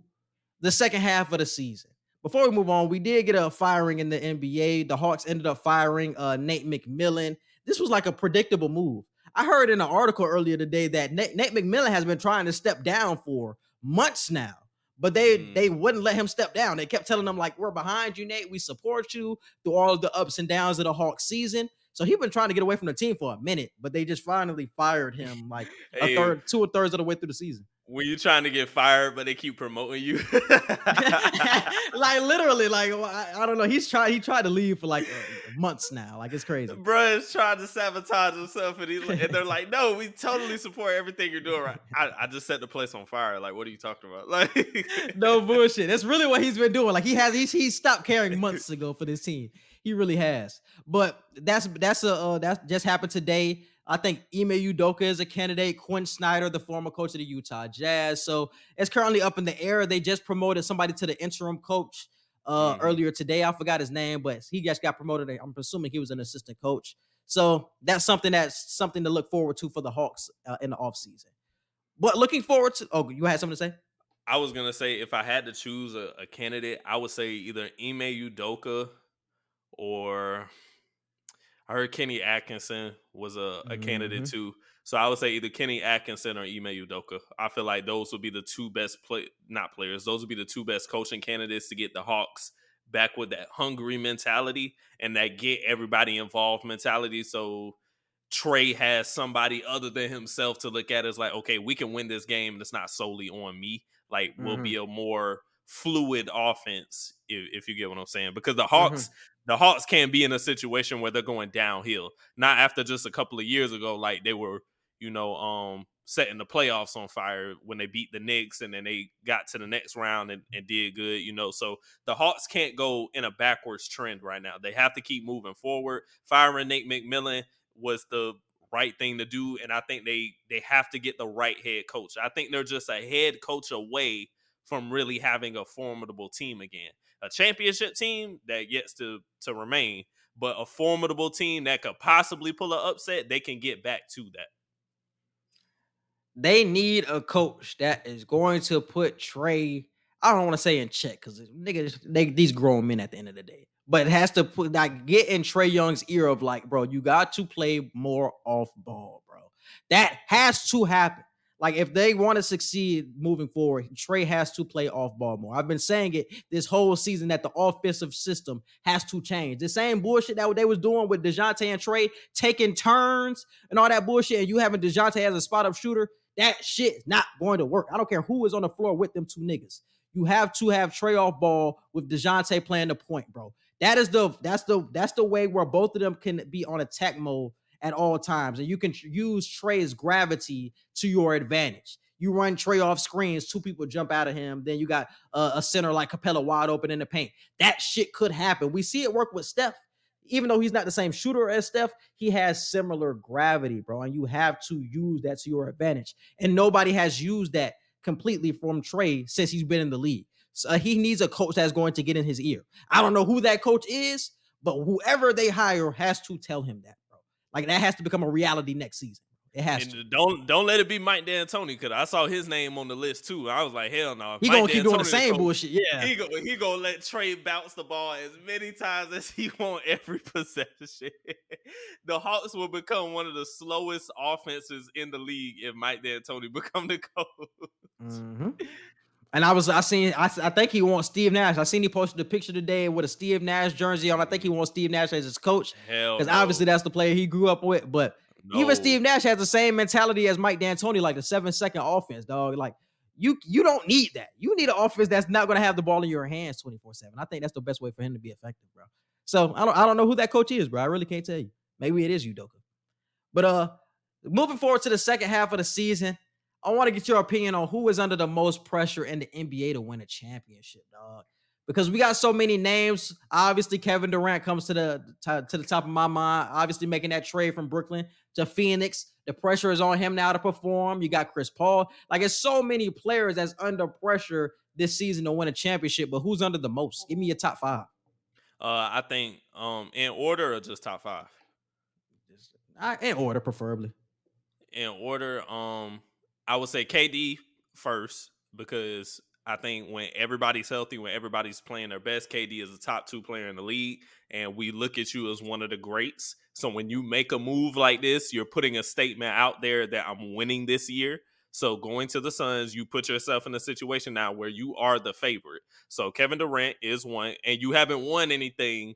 the second half of the season. Before we move on, we did get a firing in the NBA. The Hawks ended up firing Nate McMillan. This was like a predictable move. I heard in an article earlier today that Nate McMillan has been trying to step down for months now, but they wouldn't let him step down. They kept telling him, like, we're behind you, Nate. We support you through all of the ups and downs of the Hawks season. So he's been trying to get away from the team for a minute, but they just finally fired him like two-thirds of the way through the season. When you're trying to get fired, but they keep promoting you. Like literally, like I don't know. He tried to leave for like months now. Like it's crazy. Bro is trying to sabotage himself, and they're like, no, we totally support everything you're doing right. I just set the place on fire. Like, what are you talking about? Like no bullshit. That's really what he's been doing. Like he stopped caring months ago for this team. He really has. But that just happened today. I think Ime Udoka is a candidate. Quinn Snyder, the former coach of the Utah Jazz. So it's currently up in the air. They just promoted somebody to the interim coach earlier today. I forgot his name, but he just got promoted. I'm assuming he was an assistant coach. So that's something to look forward to for the Hawks in the offseason. But looking forward to... Oh, you had something to say? I was going to say, if I had to choose a candidate, I would say either Ime Udoka or... I heard Kenny Atkinson was a candidate too. So I would say either Kenny Atkinson or Ime Udoka. I feel like those would be the two best those would be the two best coaching candidates to get the Hawks back with that hungry mentality and that get everybody involved mentality. So Trey has somebody other than himself to look at as like, okay, we can win this game and it's not solely on me. Like we'll be a more fluid offense, if you get what I'm saying. Because the Hawks... The Hawks can't be in a situation where they're going downhill. Not after just a couple of years ago, like they were, setting the playoffs on fire when they beat the Knicks and then they got to the next round and did good, So the Hawks can't go in a backwards trend right now. They have to keep moving forward. Firing Nate McMillan was the right thing to do, and I think they have to get the right head coach. I think they're just a head coach away from really having a formidable team again. A championship team that gets to remain, but a formidable team that could possibly pull an upset, they can get back to that. They need a coach that is going to put Trey, I don't want to say in check, because these grown men at the end of the day, but it has to get in Trey Young's ear of like, bro, you got to play more off ball, bro. That has to happen. Like, if they want to succeed moving forward, Trey has to play off ball more. I've been saying it this whole season that the offensive system has to change. The same bullshit that they was doing with DeJounte and Trey taking turns and all that bullshit, and you having DeJounte as a spot-up shooter, that shit's not going to work. I don't care who is on the floor with them two niggas. You have to have Trey off ball with DeJounte playing the point, bro. That is that's the way where both of them can be on attack mode at all times, and you can use Trey's gravity to your advantage. You run Trey off screens, two people jump out of him, then you got a center like Capella wide open in the paint. That shit could happen. We see it work with Steph. Even though he's not the same shooter as Steph, he has similar gravity, bro, and you have to use that to your advantage. And nobody has used that completely from Trey since he's been in the league. So he needs a coach that's going to get in his ear. I don't know who that coach is, but whoever they hire has to tell him that. Like, that has to become a reality next season. It has to. Don't let it be Mike D'Antoni, because I saw his name on the list, too. I was like, hell no. He's going to keep doing the same bullshit, yeah. He's going to let Trey bounce the ball as many times as he wants every possession. The Hawks will become one of the slowest offenses in the league if Mike D'Antoni become the coach. Mm-hmm. And I think he wants Steve Nash. I seen he posted a picture today with a Steve Nash jersey on. I think he wants Steve Nash as his coach. Because obviously that's the player he grew up with. But even Steve Nash has the same mentality as Mike D'Antoni, like the 7-second offense, dog. Like you don't need that. You need an offense that's not going to have the ball in your hands 24/7. I think that's the best way for him to be effective, bro. So I don't know who that coach is, bro. I really can't tell you. Maybe it is Udoka. But moving forward to the second half of the season, I want to get your opinion on who is under the most pressure in the NBA to win a championship, dog. Because we got so many names. Obviously, Kevin Durant comes to the top of my mind. Obviously, making that trade from Brooklyn to Phoenix. The pressure is on him now to perform. You got Chris Paul. Like, it's so many players that's under pressure this season to win a championship. But who's under the most? Give me your top five. I think in order or just top five? In order, preferably. In order, I would say KD first, because I think when everybody's healthy, when everybody's playing their best, KD is the top 2 player in the league, and we look at you as one of the greats. So when you make a move like this, you're putting a statement out there that I'm winning this year. So going to the Suns, you put yourself in a situation now where you are the favorite. So Kevin Durant is one, and you haven't won anything.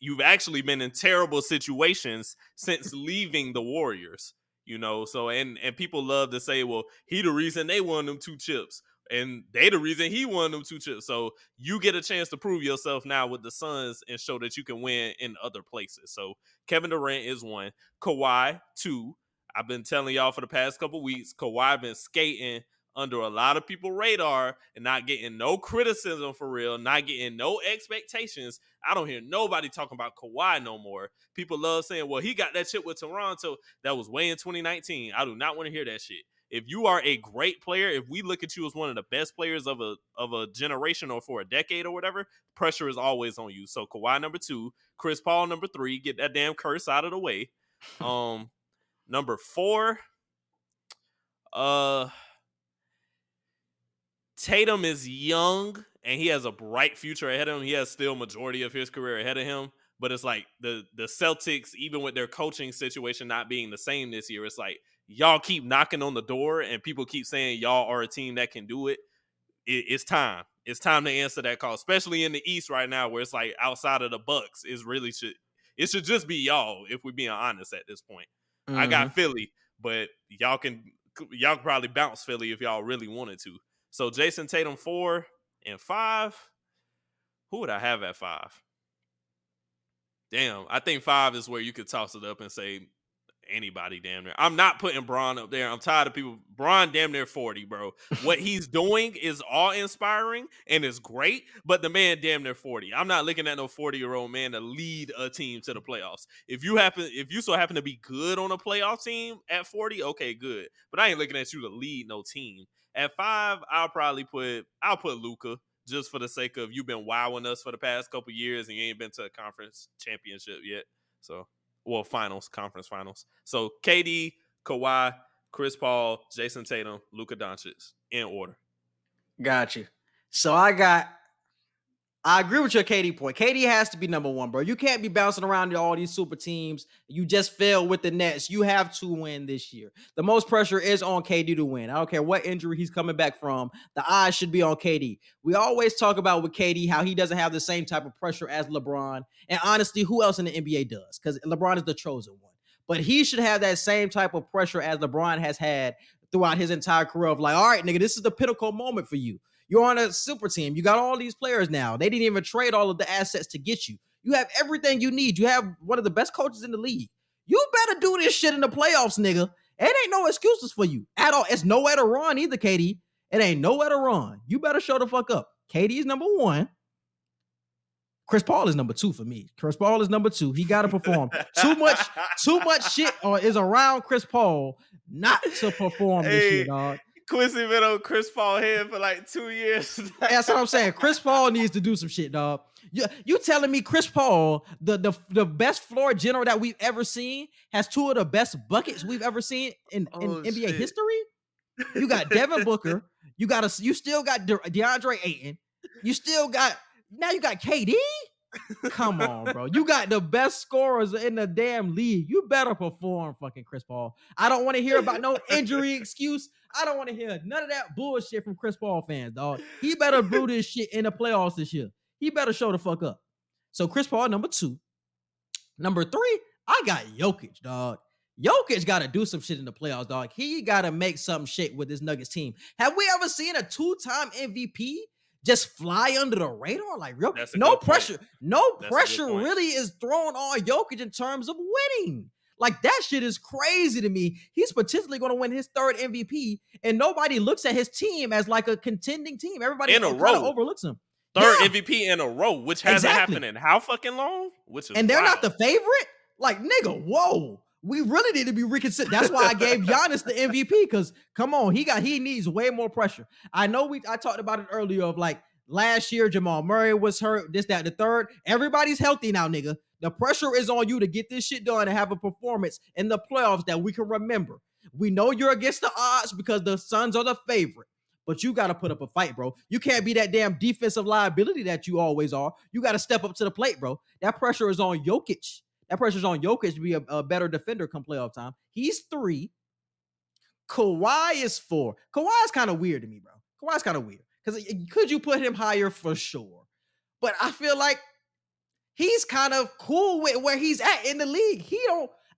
You've actually been in terrible situations since leaving the Warriors. You know, so and people love to say, well, he the reason they won them 2 chips, and they the reason he won them 2 chips. So you get a chance to prove yourself now with the Suns and show that you can win in other places. So Kevin Durant is 1, Kawhi 2. I've been telling y'all for the past couple weeks, Kawhi been skating under a lot of people's radar and not getting no criticism for real, not getting no expectations. I don't hear nobody talking about Kawhi no more. People love saying, well, he got that shit with Toronto. That was way in 2019. I do not want to hear that shit. If you are a great player, if we look at you as one of the best players of a generation or for a decade or whatever, pressure is always on you. So Kawhi 2, Chris Paul 3, get that damn curse out of the way. Number 4, Tatum is young and he has a bright future ahead of him. He has still majority of his career ahead of him, but it's like the Celtics, even with their coaching situation not being the same this year, it's like y'all keep knocking on the door and people keep saying y'all are a team that can do it. It's time. It's time to answer that call, especially in the East right now where it's like outside of the Bucks, it should just be y'all if we're being honest at this point. Mm-hmm. I got Philly, but y'all can probably bounce Philly if y'all really wanted to. So Jason Tatum 4 and 5. Who would I have at 5? Damn, I think 5 is where you could toss it up and say anybody damn near. I'm not putting Bron up there. I'm tired of people. Bron damn near 40, bro. What he's doing is awe-inspiring and is great, but the man damn near 40. I'm not looking at no 40-year-old man to lead a team to the playoffs. If you so happen to be good on a playoff team at 40, okay, good. But I ain't looking at you to lead no team. At 5, I'll put Luka just for the sake of you've been wowing us for the past couple years and you ain't been to a conference championship yet. So, well, conference finals. So, KD, Kawhi, Chris Paul, Jason Tatum, Luka Doncic in order. Got you. So, I agree with your KD point. KD has to be number 1, bro. You can't be bouncing around to all these super teams. You just failed with the Nets. You have to win this year. The most pressure is on KD to win. I don't care what injury he's coming back from. The eyes should be on KD. We always talk about with KD how he doesn't have the same type of pressure as LeBron. And honestly, who else in the NBA does? Because LeBron is the chosen one. But he should have that same type of pressure as LeBron has had throughout his entire career of like, all right, nigga, this is the pinnacle moment for you. You're on a super team. You got all these players now. They didn't even trade all of the assets to get you. You have everything you need. You have one of the best coaches in the league. You better do this shit in the playoffs, nigga. It ain't no excuses for you at all. It's nowhere to run either, KD. It ain't nowhere to run. You better show the fuck up. KD is number 1. Chris Paul is number 2 for me. Chris Paul is number 2. He got to perform. too much shit is around Chris Paul not to perform this year, dog. Quincy been on Chris Paul head for like 2 years. That's what I'm saying. Chris Paul needs to do some shit, dog. You telling me Chris Paul, the best floor general that we've ever seen, has 2 of the best buckets we've ever seen in NBA history? You got Devin Booker. You still got DeAndre Ayton. You still got KD. Come on, bro. You got the best scorers in the damn league. You better perform, fucking Chris Paul. I don't want to hear about no injury excuse. I don't want to hear none of that bullshit from Chris Paul fans, dog. He better brew this shit in the playoffs this year. He better show the fuck up. So Chris Paul, number two. Number three, I got Jokic, dog. Jokic got to do some shit in the playoffs, dog. He got to make some shit with his Nuggets team. Have we ever seen a two-time MVP just fly under the radar? Like, real, no pressure. No pressure really is thrown on Jokic in terms of winning. Like, that shit is crazy to me. He's potentially going to win his third MVP, and nobody looks at his team as like a contending team. Everybody kind of overlooks him. Third MVP in a row, which hasn't happened in how fucking long? Which is and they're not the favorite? Like, nigga, whoa. We really need to be reconsidered. That's why I gave Giannis the MVP, because come on, he needs way more pressure. I know I talked about it earlier of like last year, Jamal Murray was hurt, this, that, the third. Everybody's healthy now, nigga. The pressure is on you to get this shit done and have a performance in the playoffs that we can remember. We know you're against the odds because the Suns are the favorite, but you got to put up a fight, bro. You can't be that damn defensive liability that you always are. You got to step up to the plate, bro. That pressure is on Jokic. That pressure's on Jokic to be a better defender come playoff time. He's three. Kawhi is four. Kawhi's kind of weird to me, bro. Kawhi's kind of weird. Because could you put him higher? For sure. But I feel like he's kind of cool with where he's at in the league.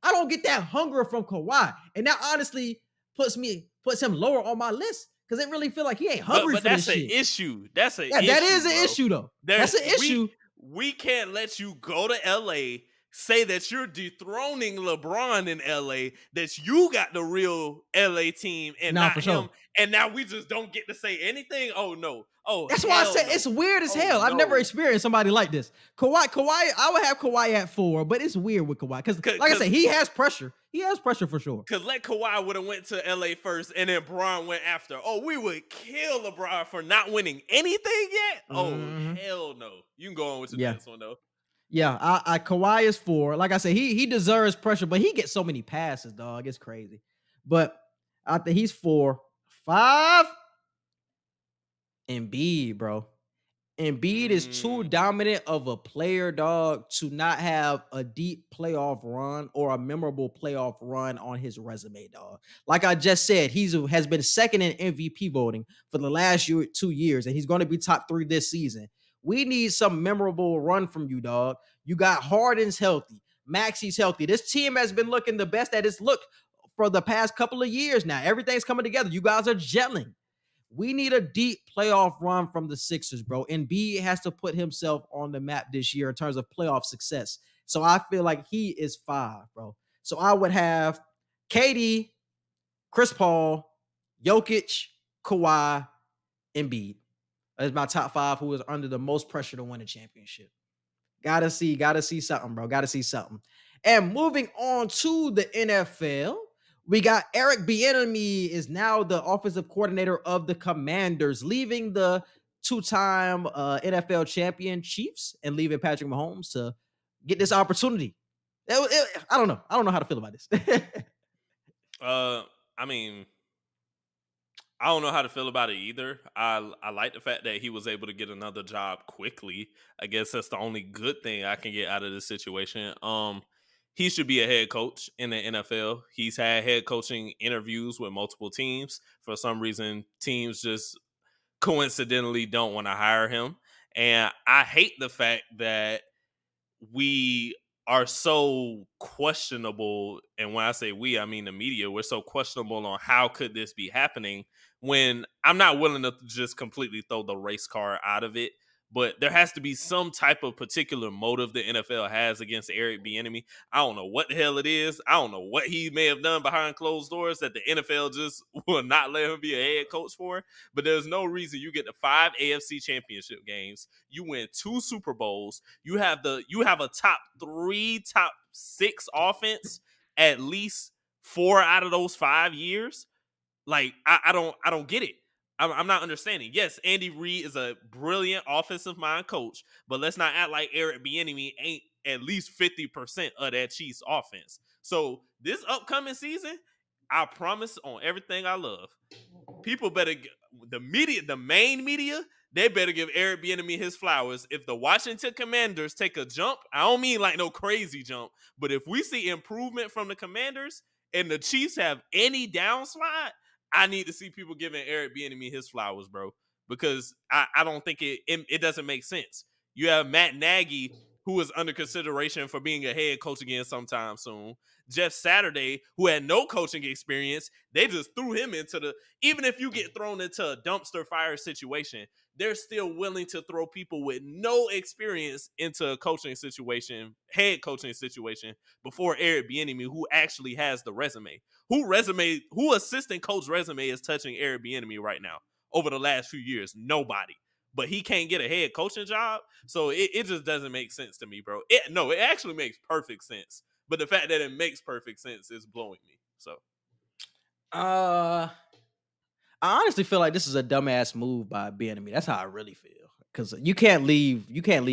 I don't get that hunger from Kawhi. And that honestly puts him lower on my list. Because it really feel like he ain't hungry but for this shit. But that's an issue. That's an issue. That is an issue, though. That's an issue. We can't let you go to L.A., say that you're dethroning LeBron in LA, that you got the real LA team and not him. Sure. And now we just don't get to say anything. Oh no. Oh, that's why I said it's weird as hell. I've never experienced somebody like this. Kawhi, I would have Kawhi at four, but it's weird with Kawhi. Because like I said, he has pressure. He has pressure for sure. Because Kawhi would have went to LA first and then Bron went after. Oh, we would kill LeBron for not winning anything yet? Mm-hmm. Oh, hell no. You can go on with the next one though. Yeah, Kawhi is four. Like I said, he deserves pressure, but he gets so many passes, dog. It's crazy. But I think he's four. Five, Embiid, bro. Embiid is too dominant of a player, dog, to not have a deep playoff run or a memorable playoff run on his resume, dog. Like I just said, has been second in MVP voting for the last 2 years, and he's going to be top three this season. We need some memorable run from you, dog. You got Harden's healthy. Maxi's healthy. This team has been looking the best that it's looked for the past couple of years now. Everything's coming together. You guys are gelling. We need a deep playoff run from the Sixers, bro. And Embiid has to put himself on the map this year in terms of playoff success. So I feel like he is five, bro. So I would have KD, Chris Paul, Jokic, Kawhi, Embiid. That's my top five who is under the most pressure to win a championship. Gotta see something, bro. Gotta see something. And moving on to the NFL, we got Eric Bieniemy is now the offensive coordinator of the Commanders, leaving the two-time NFL champion Chiefs and leaving Patrick Mahomes to get this opportunity. I don't know how to feel about this. I don't know how to feel about it either. I like the fact that he was able to get another job quickly. I guess that's the only good thing I can get out of this situation. He should be a head coach in the NFL. He's had head coaching interviews with multiple teams. For some reason, teams just coincidentally don't want to hire him. And I hate the fact that we are so questionable. And when I say we, I mean the media. We're so questionable on how could this be happening, when I'm not willing to just completely throw the race car out of it. But there has to be some type of particular motive the NFL has against Eric Bieniemy. I don't know what the hell it is. I don't know what he may have done behind closed doors that the NFL just will not let him be a head coach for. But there's no reason you get the 5 AFC championship games. You win 2 Super Bowls. You have a top 3, top 6 offense at least 4 out of those 5 years. Like, I don't get it. I'm not understanding. Yes, Andy Reid is a brilliant offensive mind coach, but let's not act like Eric Bieniemy ain't at least 50% of that Chiefs offense. So this upcoming season, I promise on everything I love, people better the media, the main media, they better give Eric Bieniemy his flowers. If the Washington Commanders take a jump, I don't mean like no crazy jump, but if we see improvement from the Commanders and the Chiefs have any downslide, I need to see people giving Eric Bieniemy his flowers, bro, because I don't think it doesn't make sense. You have Matt Nagy, who is under consideration for being a head coach again sometime soon. Jeff Saturday, who had no coaching experience, they just threw him into the – even if you get thrown into a dumpster fire situation, they're still willing to throw people with no experience into a coaching situation, head coaching situation, before Eric Bieniemy, who actually has the resume. Who assistant coach resume is touching Eric Bieniemy right now over the last few years? Nobody. But he can't get a head coaching job, so it just doesn't make sense to me, bro. It actually makes perfect sense, but the fact that it makes perfect sense is blowing me. So, I honestly feel like this is a dumbass move by Bieniemy. That's how I really feel, because you can't leave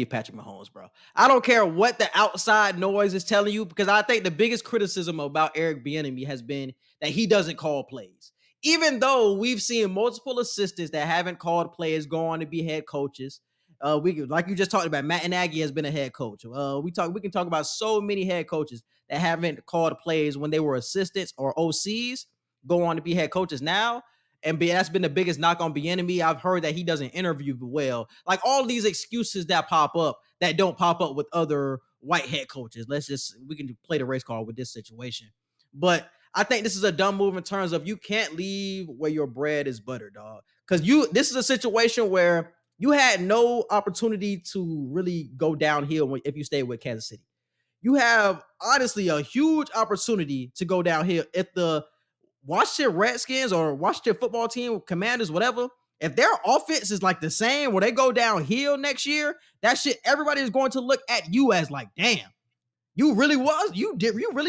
Patrick Mahomes, bro. I don't care what the outside noise is telling you, because I think the biggest criticism about Eric Bieniemy has been that he doesn't call plays. Even though we've seen multiple assistants that haven't called players go on to be head coaches, we like you just talked about, Matt Nagy has been a head coach. We can talk about so many head coaches that haven't called plays when they were assistants or OCs go on to be head coaches now, and that's been the biggest knock on Bieniemy. I've heard that he doesn't interview well. Like all these excuses that pop up that don't pop up with other white head coaches. We can play the race card with this situation, but. I think this is a dumb move in terms of you can't leave where your bread is buttered, dog. Because this is a situation where you had no opportunity to really go downhill if you stay with Kansas City. You have, honestly, a huge opportunity to go downhill. If the Washington Redskins or Washington football team, Commanders, whatever, if their offense is like the same where they go downhill next year, that shit, everybody is going to look at you as like, damn, you really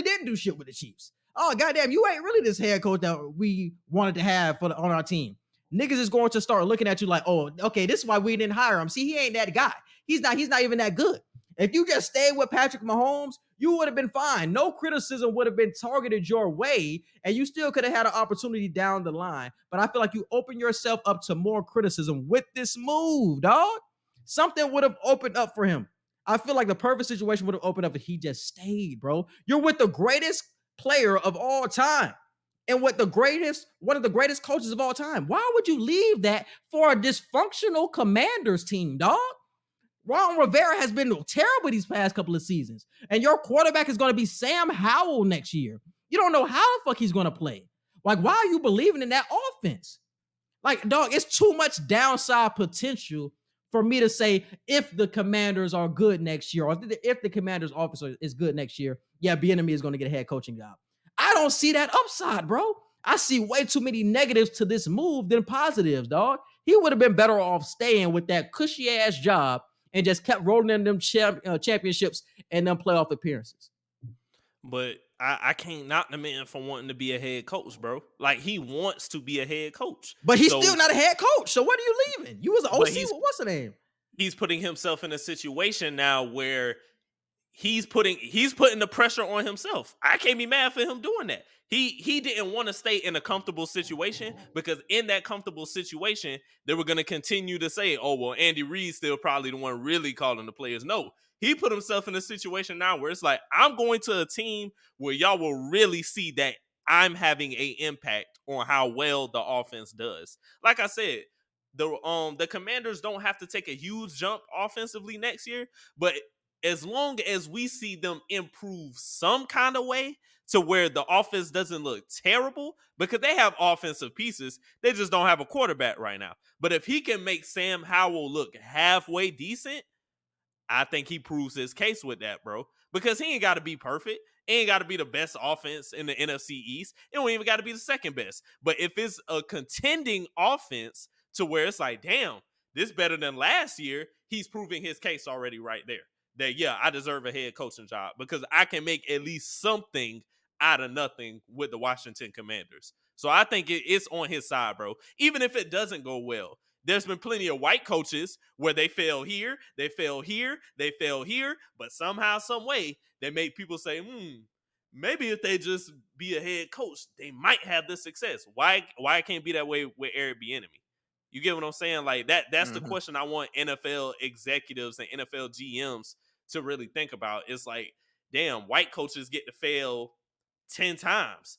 didn't do shit with the Chiefs. Oh, goddamn, you ain't really this head coach that we wanted to have on our team. Niggas is going to start looking at you like, oh, okay, this is why we didn't hire him. See, he ain't that guy. He's not even that good. If you just stayed with Patrick Mahomes, you would have been fine. No criticism would have been targeted your way, and you still could have had an opportunity down the line. But I feel like you open yourself up to more criticism with this move, dog. Something would have opened up for him. I feel like the perfect situation would have opened up if he just stayed, bro. You're with the greatest player of all time and one of the greatest coaches of all time. Why would you leave that for a dysfunctional Commanders team, dog? Ron Rivera has been terrible these past couple of seasons, and your quarterback is going to be Sam Howell next year. You don't know how the fuck he's going to play. Like, why are you believing in that offense? Like, dog, it's too much downside potential for me to say if the Commanders are good next year, or if the Commanders officer is good next year, yeah, Bieniemy is going to get a head coaching job. I don't see that upside, bro. I see way too many negatives to this move than positives, dog. He would have been better off staying with that cushy-ass job and just kept rolling in them championships and them playoff appearances. But I can't knock the man for wanting to be a head coach, bro. Like, he wants to be a head coach. But he's still not a head coach, so what are you leaving? You was an OC, what's the name? He's putting himself in a situation now where he's putting the pressure on himself. I can't be mad for him doing that. He didn't want to stay in a comfortable situation, because in that comfortable situation, they were going to continue to say, oh, well, Andy Reid's still probably the one really calling the players. No, he put himself in a situation now where it's like, I'm going to a team where y'all will really see that I'm having an impact on how well the offense does. Like I said, the Commanders don't have to take a huge jump offensively next year, but as long as we see them improve some kind of way to where the offense doesn't look terrible, because they have offensive pieces, they just don't have a quarterback right now. But if he can make Sam Howell look halfway decent, I think he proves his case with that, bro, because he ain't got to be perfect. He ain't got to be the best offense in the NFC East. It don't even got to be the second best. But if it's a contending offense to where it's like, damn, this better than last year, he's proving his case already right there. That, yeah, I deserve a head coaching job because I can make at least something out of nothing with the Washington Commanders. So I think it's on his side, bro. Even if it doesn't go well, there's been plenty of white coaches where they fail here, they fail here, they fail here, but somehow, some way, they make people say, maybe if they just be a head coach, they might have the success. Why it can't be that way with Eric Bieniemy? You get what I'm saying? Like that's the question I want NFL executives and NFL GMs to really think about. It's like, damn, white coaches get to fail 10 times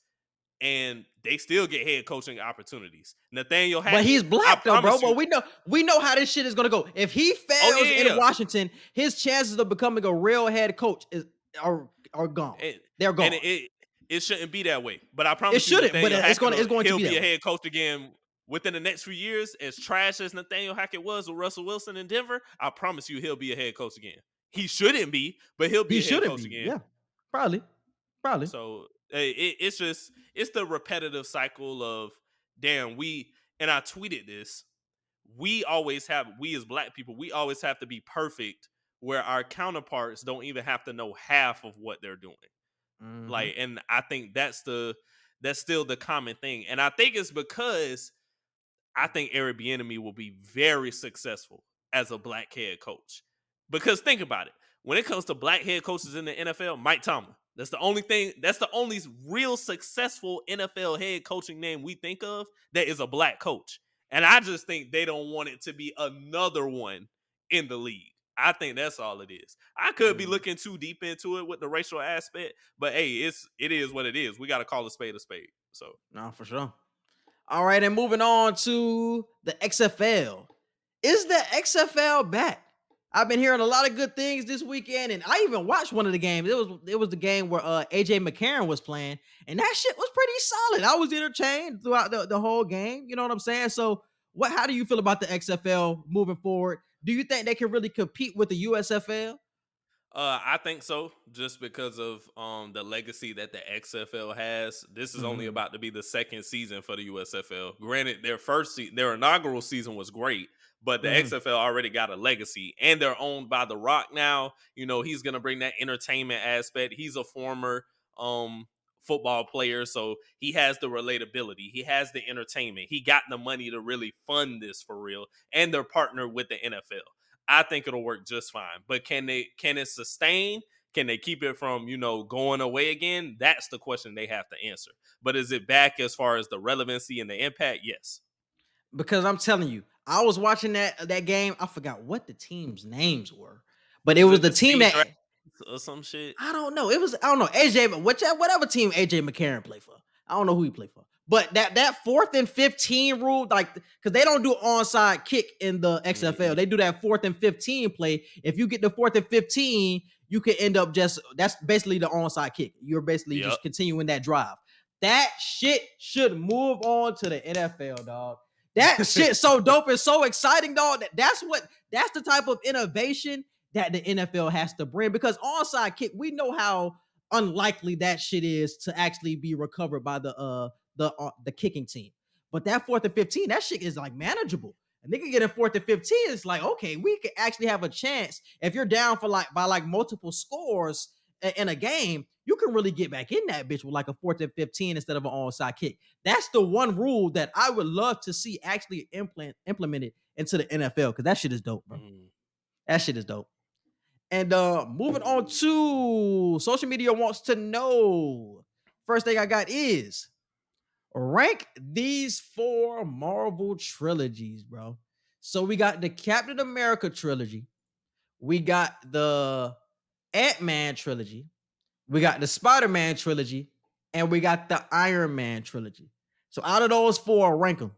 and they still get head coaching opportunities. Nathaniel Hackett. But he's black though, bro. But we know how this shit is going to go. If he fails in Washington, his chances of becoming a real head coach are gone. They're gone. And it shouldn't be that way. But I promise it shouldn't, you, but it's going to be a head coach again within the next few years. As trash as Nathaniel Hackett was with Russell Wilson in Denver, I promise you he'll be a head coach again. He shouldn't be, but he'll be a head coach again. Yeah, probably. So it's the repetitive cycle of, damn, and I tweeted this, we as black people, we always have to be perfect where our counterparts don't even have to know half of what they're doing. Mm-hmm. Like, and I think that's still the common thing. And I think it's because I think Eric Bieniemy will be very successful as a black head coach. Because think about it. When it comes to black head coaches in the NFL, Mike Tomlin. That's the only real successful NFL head coaching name we think of that is a black coach. And I just think they don't want it to be another one in the league. I think that's all it is. I could be looking too deep into it with the racial aspect, but hey, it is what it is. We got to call a spade a spade. So, no, for sure. All right, and moving on to the XFL. Is the XFL back? I've been hearing a lot of good things this weekend, and I even watched one of the games. It was the game where AJ McCarron was playing, and that shit was pretty solid. I was entertained throughout the whole game. You know what I'm saying? So, how do you feel about the XFL moving forward? Do you think they can really compete with the USFL? I think so, just because of the legacy that the XFL has. This is only about to be the second season for the USFL. Granted, their inaugural season was great, but the XFL already got a legacy, and they're owned by The Rock now. You know, he's going to bring that entertainment aspect. He's a former football player, so he has the relatability. He has the entertainment. He got the money to really fund this for real, and they're partnered with the NFL. I think it'll work just fine. But can it sustain? Can they keep it from, you know, going away again? That's the question they have to answer. But is it back as far as the relevancy and the impact? Yes. Because I'm telling you, I was watching that game. I forgot what the team's names were, but it was the team that or some shit. I don't know. AJ, whatever team AJ McCarron played for. I don't know who he played for. But that 4th and 15 rule, like, because they don't do onside kick in the XFL. They do that 4th and 15 play. If you get the 4th and 15, you could end up that's basically the onside kick. You're basically just continuing that drive. That shit should move on to the NFL, dog. That shit's so dope and so exciting, dog. That's the type of innovation that the NFL has to bring, because onside kick, we know how unlikely that shit is to actually be recovered by the kicking team. But that 4th and 15, that shit is like manageable. And they can get in 4th and 15. It's like, okay, we could actually have a chance. If you're down for by multiple scores in a game, you can really get back in that bitch with like a 4th and 15 instead of an onside kick. That's the one rule that I would love to see actually implemented into the NFL, because that shit is dope, bro. That shit is dope. And moving on to social media wants to know. First thing I got is, rank these 4 Marvel trilogies, bro. So we got the Captain America trilogy. We got the Ant-Man trilogy. We got the Spider-Man trilogy. And we got the Iron Man trilogy. So out of those 4, rank them.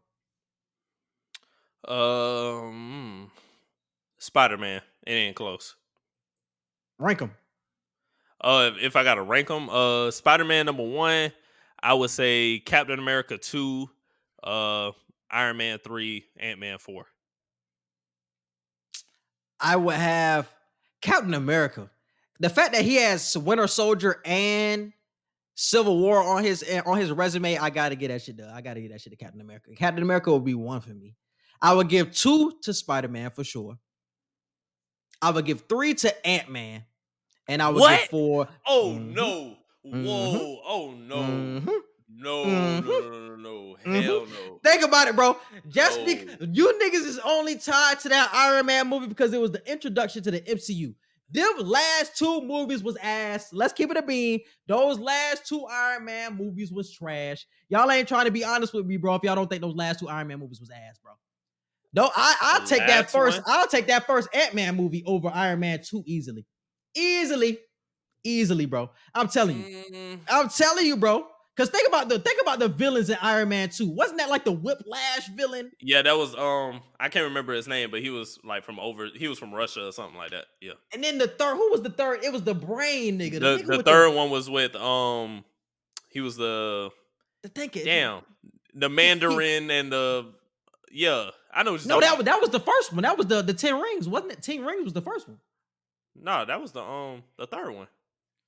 Spider-Man. It ain't close. Rank them. If I got to rank them, Spider-Man number 1. I would say Captain America 2, Iron Man 3, Ant-Man 4. I would have Captain America. The fact that he has Winter Soldier and Civil War on his resume, I got to get that shit done. I got to get that shit to Captain America. Captain America would be 1 for me. I would give 2 to Spider-Man for sure. I would give 3 to Ant-Man. And I would give 4. Oh, no. Whoa! Oh no! No, no! Hell no! Think about it, bro. Just because you niggas is only tied to that Iron Man movie because it was the introduction to the MCU. Them last 2 movies was ass. Let's keep it a bean. Those last 2 Iron Man movies was trash. Y'all ain't trying to be honest with me, bro. If y'all don't think those last 2 Iron Man movies was ass, bro. No, I'll take that first. One. I'll take that first Ant-Man movie over Iron Man 2 easily. Easily, bro. I'm telling you. I'm telling you, bro. Because think about the villains in Iron Man 2. Wasn't that like the Whiplash villain? Yeah, that was I can't remember his name, but he was like from Russia or something like that. Yeah. And then who was the third? It was the brain nigga. The third one was with he was the Mandarin and the yeah. I know what you're talking about. That was the first one. That was the 10 Rings, wasn't it? 10 Rings was the first one. No, that was the third one.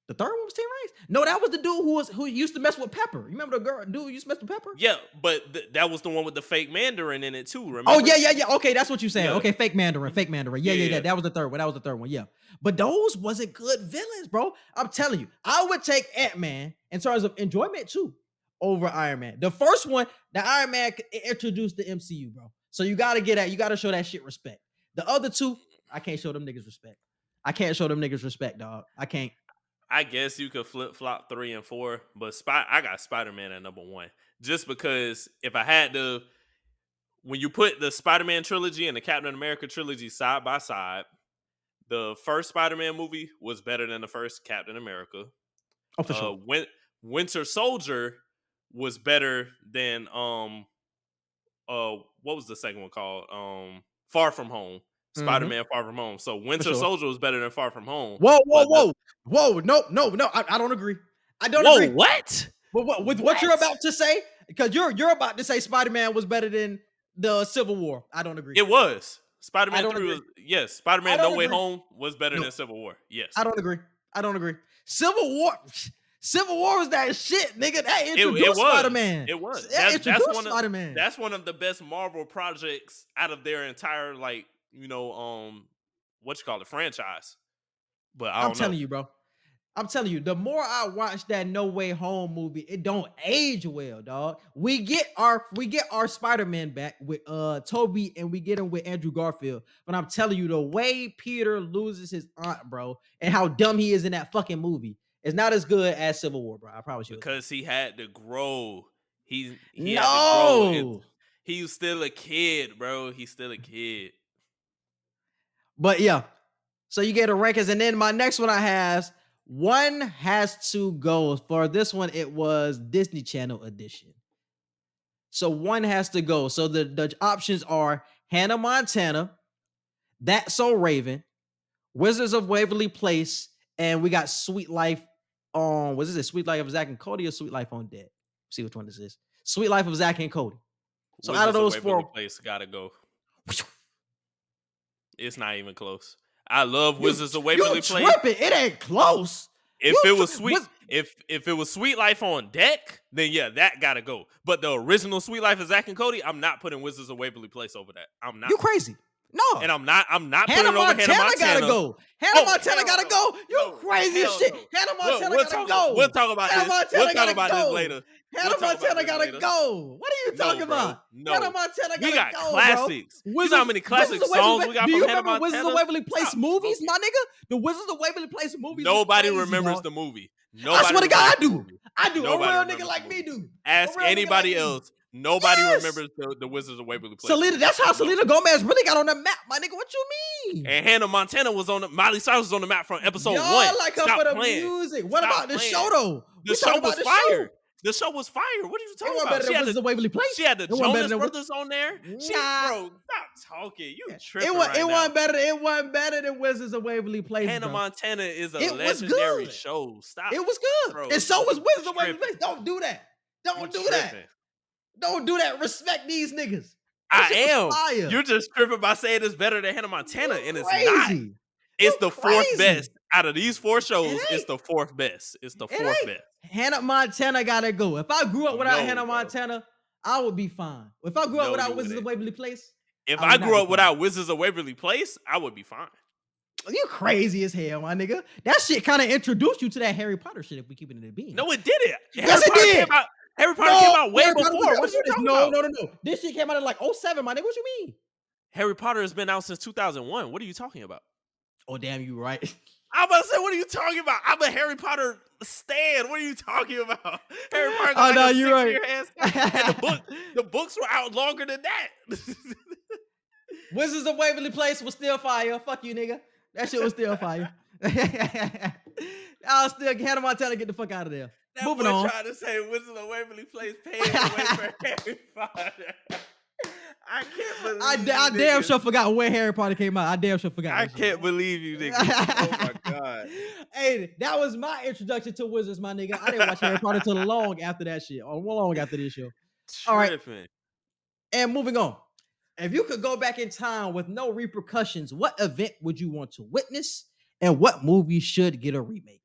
The third one was 10 Rings? No, that was the dude who used to mess with Pepper. Remember dude who used to mess with Pepper? Yeah, but that was the one with the fake Mandarin in it too, remember? Oh, yeah. Okay, that's what you're saying. Yeah. Okay, fake Mandarin. Yeah. That was the third one. Yeah. But those wasn't good villains, bro. I'm telling you. I would take Ant-Man in terms of enjoyment too over Iron Man. The first one, the Iron Man introduced the MCU, bro. So you got to get at, you got to show that shit respect. The other two, I can't show them niggas respect. I can't show them niggas respect, dog. I can't. I guess you could flip-flop 3 and 4, but I got Spider-Man at number 1. Just because if I had to, when you put the Spider-Man trilogy and the Captain America trilogy side by side, the first Spider-Man movie was better than the first Captain America. Oh, for sure. Winter Soldier was better than, what was the second one called? Far From Home. Spider-Man Far From Home. So Winter Soldier was better than Far From Home. Whoa. No. I don't agree. I don't agree. What? With what you're about to say? Because you're about to say Spider-Man was better than the Civil War. I don't agree. It was. Spider-Man 3 was, yes. Spider-Man No Way Home was better than Civil War. Yes. I don't agree. Civil War was that shit, nigga. That introduced Spider-Man. It was. That's one of the best Marvel projects out of their entire, like, franchise. But I'm telling you, the more I watch that No Way Home movie, it don't age well, dog. We get our Spider-Man back with Toby, and we get him with Andrew Garfield. But I'm telling you, the way Peter loses his aunt, bro, and how dumb he is in that fucking movie is not as good as Civil War, bro. I promise you. Because he had to grow. He had to grow. He was still a kid, bro. He's still a kid. But yeah, so you get the rankings, and then my next one I have, one has to go. For this one, it was Disney Channel edition. So one has to go. So the options are Hannah Montana, That's So Raven, Wizards of Waverly Place, and we got Sweet Life on, was this Sweet Life of Zach and Cody or Sweet Life on Dead? See which one this is. Sweet Life of Zach and Cody. So Wizards out of those four, Place gotta go. It's not even close. I love Wizards of Waverly Place. It ain't close. If it was Sweet Life on Deck, then yeah, that gotta go. But the original Sweet Life of Zach and Cody, I'm not putting Wizards of Waverly Place over that. I'm not. You crazy? No. And I'm not putting it over Hannah Montana. Gotta go. Hannah Montana gotta go. You crazy as shit. No. Hannah Montana gotta go. We'll talk about this. We'll talk about this later. Hannah Montana gotta go. What are you talking about? No. Hannah Montana gotta go. We got classics. Bro. You know how many classic songs we got from Hannah Montana? Do you remember Wizards of Waverly Place movies, my nigga? The Wizards of Waverly Place movies. Nobody remembers the movie. I swear to God, I do. I do. A real nigga like me do. Ask anybody else. Nobody remembers the Wizards of Waverly Place. That's how Selena Gomez really got on the map, my nigga. What you mean? And Hannah Montana was on Miley Cyrus was on the map from episode 1. Y'all like her for the music. What about the show though? The show was fire. The show was fire. What are you talking about? She had the Waverly Place. She had the Jonas Brothers on there. Bro, stop talking. You tripping right now. It wasn't better than Wizards of Waverly Place. Hannah Montana is a legendary show. Stop. It was good. Bro. And so was Wizards of Waverly Place. Don't do that. Don't do that. Don't do that. Respect these niggas. I am. Fire. You're just tripping by saying it's better than Hannah Montana, and it's not. It's the fourth best. Out of these four shows, it's the fourth best. Hannah Montana gotta go. If I grew up without Hannah Montana, I would be fine. If I grew up without Wizards of Waverly Place, without Wizards of Waverly Place, I would be fine. You crazy as hell, my nigga. That shit kind of introduced you to that Harry Potter shit. If we keep it in the bean, no, it didn't. Yes, it did. Harry Potter came out way before. What you talking about? No. This shit came out in like 2007, my nigga. What you mean? Harry Potter has been out since 2001. What are you talking about? Oh, damn, you right. I'm about to say, what are you talking about? I'm a Harry Potter stan. What are you talking about? Harry Potter got a 6-year head start. And the books were out longer than that. Wizards of Waverly Place was still fire. Fuck you, nigga. That shit was still fire. I'll still had him on telling get the fuck out of there. That moving on. Trying to say Wizards of Waverly Place paved the way for Harry Potter. I can't believe I damn sure forgot where Harry Potter came out. I damn sure forgot. I can't believe you, nigga. Oh, my God. Hey, that was my introduction to Wizards, my nigga. I didn't watch Harry Potter until long after that shit. Or long after this show. All right. And moving on. If you could go back in time with no repercussions, what event would you want to witness? And what movie should get a remake?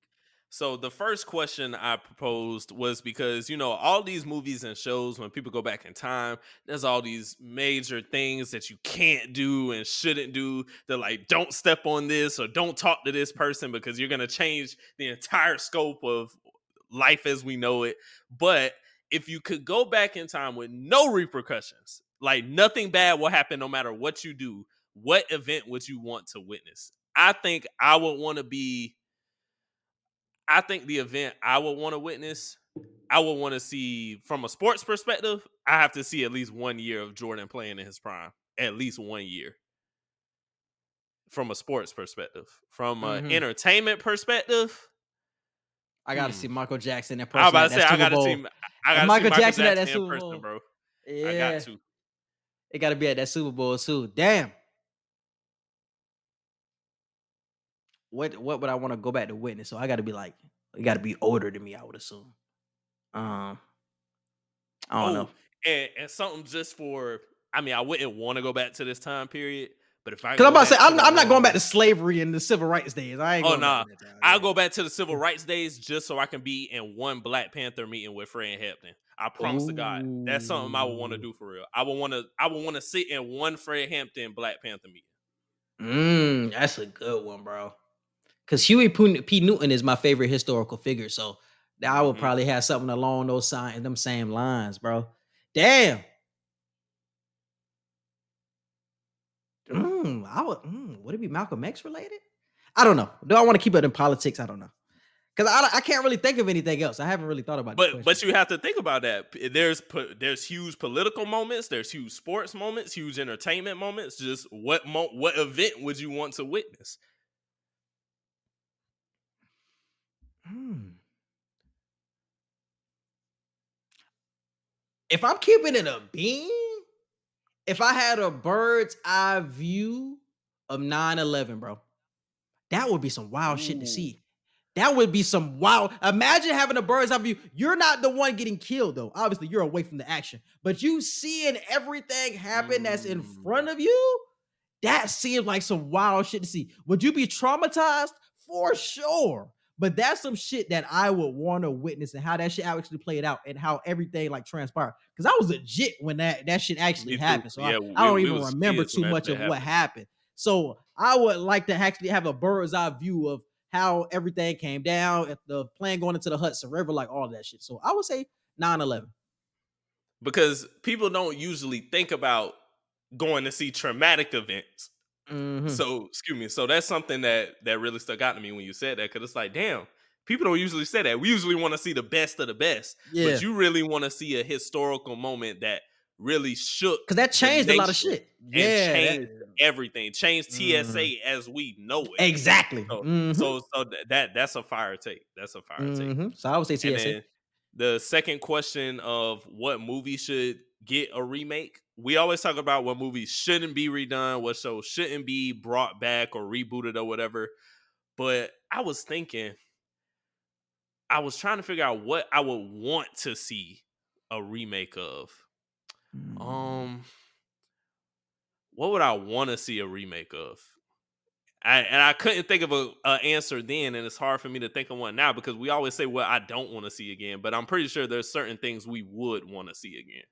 So the first question I proposed was because, you know, all these movies and shows, when people go back in time, there's all these major things that you can't do and shouldn't do. They're like, don't step on this or don't talk to this person because you're going to change the entire scope of life as we know it. But if you could go back in time with no repercussions, like nothing bad will happen no matter what you do, what event would you want to witness? I think I would want to be... I think the event I would want to witness, I would want to see from a sports perspective, I have to see at least 1 year of Jordan playing in his prime. At least 1 year. From a sports perspective. From an entertainment perspective. I got to see Michael Jackson in person. I was about to say, I got to see Michael Jackson at that Super Bowl. Person, bro. Yeah. I got to. It got to be at that Super Bowl, too. Damn. What would I want to go back to witness? So I got to be like, it got to be older than me, I would assume. I don't know. And something just for, I mean, I wouldn't want to go back to this time period, but if I because I'm about to say, I'm not going back to slavery and the civil rights days. I ain't going back to that time. I'll go back to the civil rights days just so I can be in one Black Panther meeting with Fred Hampton. I promise to God, that's something I would want to do for real. I would want to sit in one Fred Hampton Black Panther meeting. That's a good one, bro. Because Huey P. Newton is my favorite historical figure, so I would probably have something along those signs, them same lines, bro. Damn. Would it be Malcolm X related? I don't know. Do I want to keep it in politics? I don't know. Because I can't really think of anything else. I haven't really thought about it. But you have to think about that. There's huge political moments. There's huge sports moments, huge entertainment moments. Just what event would you want to witness? If I'm keeping it a bean, if I had a bird's eye view of 9/11, bro, that would be some wild shit to see. That would be some wild. Imagine having a bird's eye view. You're not the one getting killed, though. Obviously, you're away from the action, but you seeing everything happen that's in front of you. That seems like some wild shit to see. Would you be traumatized? For sure. But that's some shit that I would want to witness and how that shit actually played out and how everything like transpired. Because I was legit when that shit actually happened. So yeah, I don't even remember too much of what happened. So I would like to actually have a bird's eye view of how everything came down, the plane going into the Hudson River, like all that shit. So I would say 9/11. Because people don't usually think about going to see traumatic events. So, excuse me. So that's something that really stuck out to me when you said that, because it's like, damn, people don't usually say that. We usually want to see the best of the best, but you really want to see a historical moment that really shook. Because that changed a lot of shit. Yeah, changed everything. Changed TSA as we know it. Exactly. So, so that's a fire take. That's a fire take. So I would say TSA. And then the second question of what movie should get a remake. We always talk about what movies shouldn't be redone, what shows shouldn't be brought back or rebooted or whatever. But I was thinking, I was trying to figure out what I would want to see a remake of. What would I want to see a remake of? I couldn't think of an answer then, and it's hard for me to think of one now because we always say what I don't want to see again. But I'm pretty sure there's certain things we would want to see again.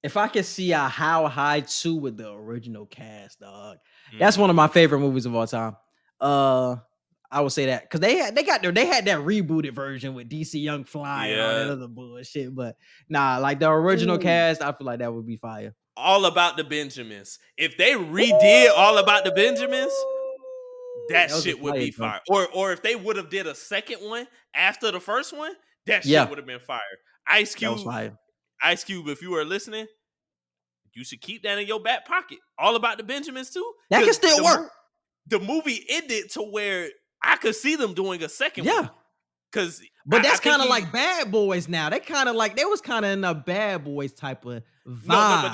If I could see a How High 2 with the original cast, dog, that's one of my favorite movies of all time. I would say that because they had that rebooted version with DC Young Fly and all that other bullshit. But nah, like the original cast, I feel like that would be fire. All About the Benjamins. If they redid All About the Benjamins, that shit would be fire. Or if they would have did a second one after the first one, that shit would have been fire. Ice Cube. If you are listening, You should keep that in your back pocket. All About the Benjamins too. That can still work. The movie ended to where I could see them doing a second one. But that's kind of like Bad Boys now. They kind of like, they was kind of in a Bad Boys type of vibe. No, but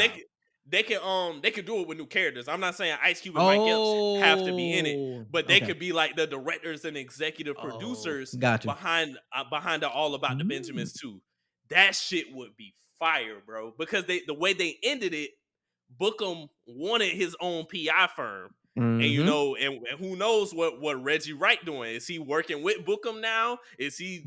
they could do it with new characters. I'm not saying Ice Cube and Mike Epps have to be in it, but they could be like the directors and executive producers behind the All About the Benjamins too. That shit would be fire, bro. Because the way they ended it, Bookham wanted his own PI firm. Mm-hmm. And you know, and who knows what Reggie Wright doing? Is he working with Bookham now? Is he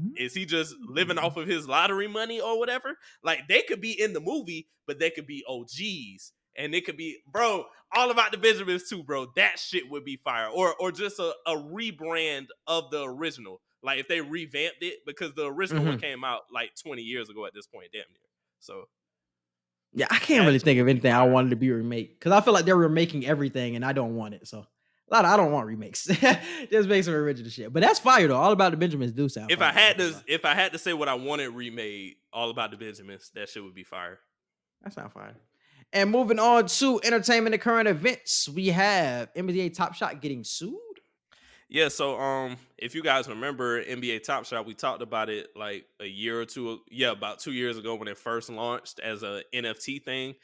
just living off of his lottery money or whatever? Like, they could be in the movie, but they could be OGs, and it could be, bro, All About the Benjamins too, bro. That shit would be fire, or just a rebrand of the original. Like, if they revamped it, because the original one came out like 20 years ago at this point, damn near. So. Yeah, I can't really think of anything I wanted to be remake, because I feel like they're remaking everything and I don't want it. So I don't want remakes. Just make some original shit. But that's fire though. All About the Benjamins do sound. If I had to say what I wanted remade, All About the Benjamins, that shit would be fire. That's not fire. And moving on to entertainment and current events, we have NBA Top Shot getting sued. Yeah, so if you guys remember NBA Top Shot, we talked about it like about 2 years ago when it first launched as a NFT thing.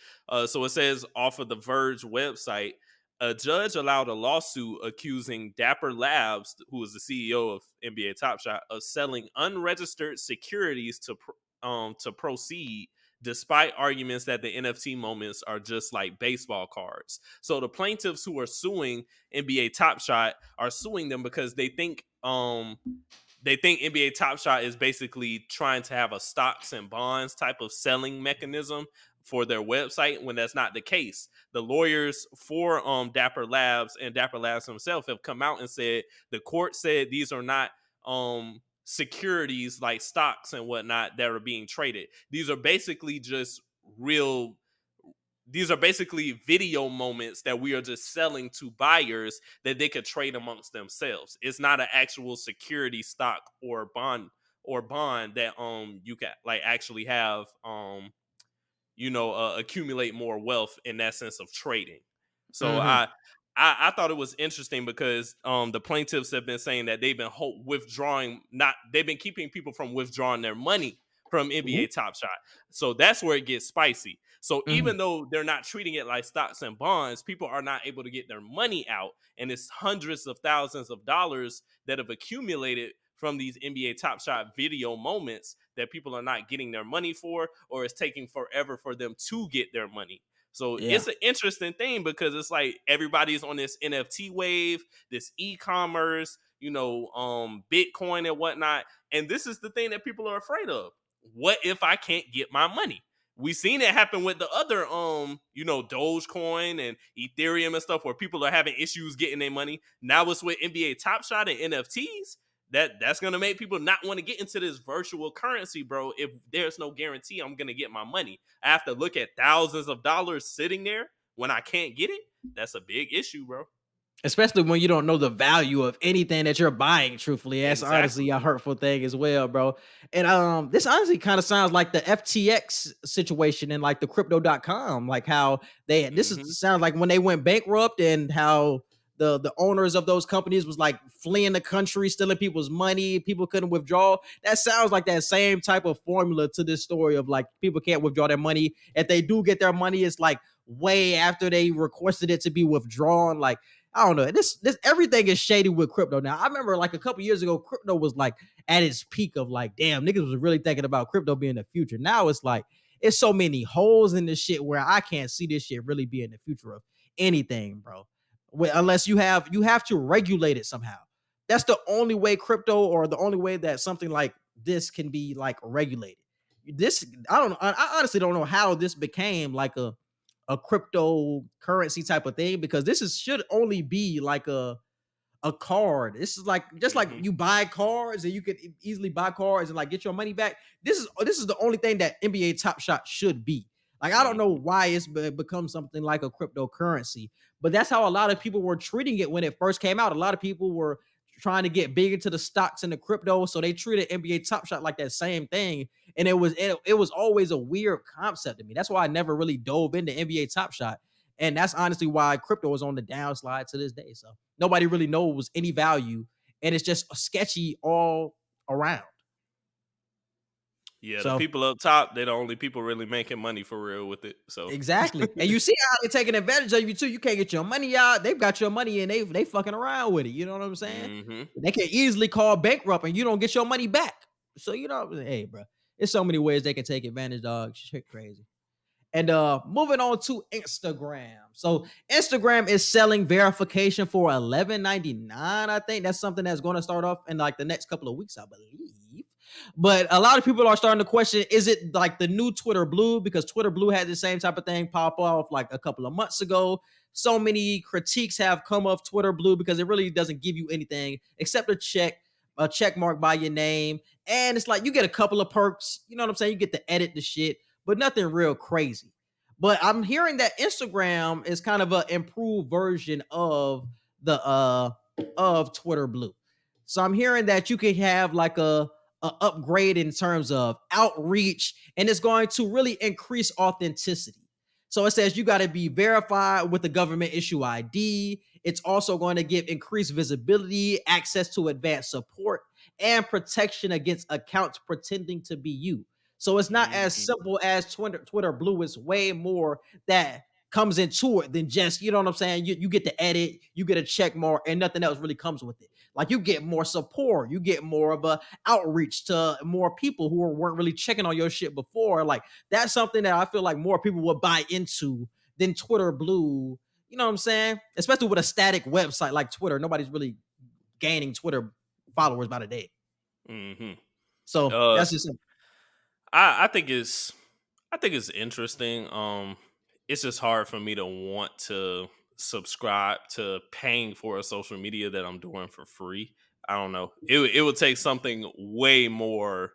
So it says off of the Verge website, a judge allowed a lawsuit accusing Dapper Labs, who is the CEO of NBA Top Shot, of selling unregistered securities to proceed, despite arguments that the NFT moments are just like baseball cards. So the plaintiffs who are suing NBA Top Shot are suing them because they think NBA Top Shot is basically trying to have a stocks and bonds type of selling mechanism for their website, when that's not the case. The lawyers for Dapper Labs and Dapper Labs himself have come out and said, the court said these are not securities like stocks and whatnot that are being traded. These are basically video moments that we are just selling to buyers that they could trade amongst themselves. It's not an actual security, stock, or bond that you can like actually have accumulate more wealth in that sense of trading. So I thought it was interesting because the plaintiffs have bbeen saying that they've been they've been keeping people from withdrawing their money from NBA Top Shot. So that's where it gets spicy. So even though they're not treating it like stocks and bonds, people are not able to get their money out. And it's hundreds of thousands of dollars that have accumulated from these NBA Top Shot video moments that people are not getting their money for, or it's taking forever for them to get their money. So it's an interesting thing because it's like everybody's on this NFT wave, this e-commerce, Bitcoin and whatnot. And this is the thing that people are afraid of. What if I can't get my money? We've seen it happen with the other, Dogecoin and Ethereum and stuff, where people are having issues getting their money. Now it's with NBA Top Shot and NFTs. That's going to make people not want to get into this virtual currency, bro. If there's no guarantee I'm going to get my money, I have to look at thousands of dollars sitting there when I can't get it. That's a big issue, bro. Especially when you don't know the value of anything that you're buying, truthfully. That's honestly a hurtful thing as well, bro. And this honestly kind of sounds like the FTX situation and like the crypto.com, like how they sounds like when they went bankrupt and how the owners of those companies was like fleeing the country, stealing people's money. People couldn't withdraw. That sounds like that same type of formula to this story of like people can't withdraw their money. If they do get their money, it's like way after they requested it to be withdrawn. Like, I don't know. This everything is shady with crypto now. I remember like a couple years ago, crypto was like at its peak of like, damn, niggas was really thinking about crypto being the future. Now it's like, it's so many holes in this shit where I can't see this shit really being the future of anything, bro. Unless you have to regulate it somehow. That's the only way crypto, or the only way that something like this can be like regulated. This, I don't know. I honestly don't know how this became like a cryptocurrency type of thing, because this should only be like a card. This is like, just like you buy cards and you could easily buy cards and like get your money back. This is the only thing that NBA Top Shot should be. Like, I don't know why it's become something like a cryptocurrency, but that's how a lot of people were treating it when it first came out. A lot of people were trying to get bigger to the stocks and the crypto. So they treated NBA Top Shot like that same thing. And it was always a weird concept to me. That's why I never really dove into NBA Top Shot. And that's honestly why crypto is on the downslide to this day. So nobody really knows any value. And it's just sketchy all around. Yeah, so, the people up top, they're the only people really making money for real with it. So exactly. And you see how they're taking advantage of you too. You can't get your money out. They've got your money and they fucking around with it. You know what I'm saying? Mm-hmm. They can easily call bankrupt and you don't get your money back. So, you know, hey, bro, there's so many ways they can take advantage, dog. Shit crazy. And moving on to Instagram. So Instagram is selling verification for $11.99. I think that's something that's going to start off in like the next couple of weeks, I believe. But a lot of people are starting to question, is it like the new Twitter Blue? Because Twitter Blue had the same type of thing pop off like a couple of months ago. So many critiques have come of Twitter Blue because it really doesn't give you anything except a check mark by your name. And it's like you get a couple of perks. You know what I'm saying? You get to edit the shit, but nothing real crazy. But I'm hearing that Instagram is kind of an improved version of the of Twitter Blue. So I'm hearing that you can have like a upgrade in terms of outreach, and it's going to really increase authenticity. So it says you got to be verified with a government issue ID. It's also going to give increased visibility, access to advanced support, and protection against accounts pretending to be you. So it's not as simple as Twitter Blue. It's way more that comes into it than just, you know what I'm saying? You get to edit, you get a check mark, and nothing else really comes with it. Like you get more support, you get more of a outreach to more people who weren't really checking on your shit before. Like that's something that I feel like more people would buy into than Twitter Blue. You know what I'm saying? Especially with a static website like Twitter. Nobody's really gaining Twitter followers by the day. Mm-hmm. So that's just it. I think it's interesting. It's just hard for me to want to subscribe to paying for a social media that I'm doing for free. I don't know. It would take something way more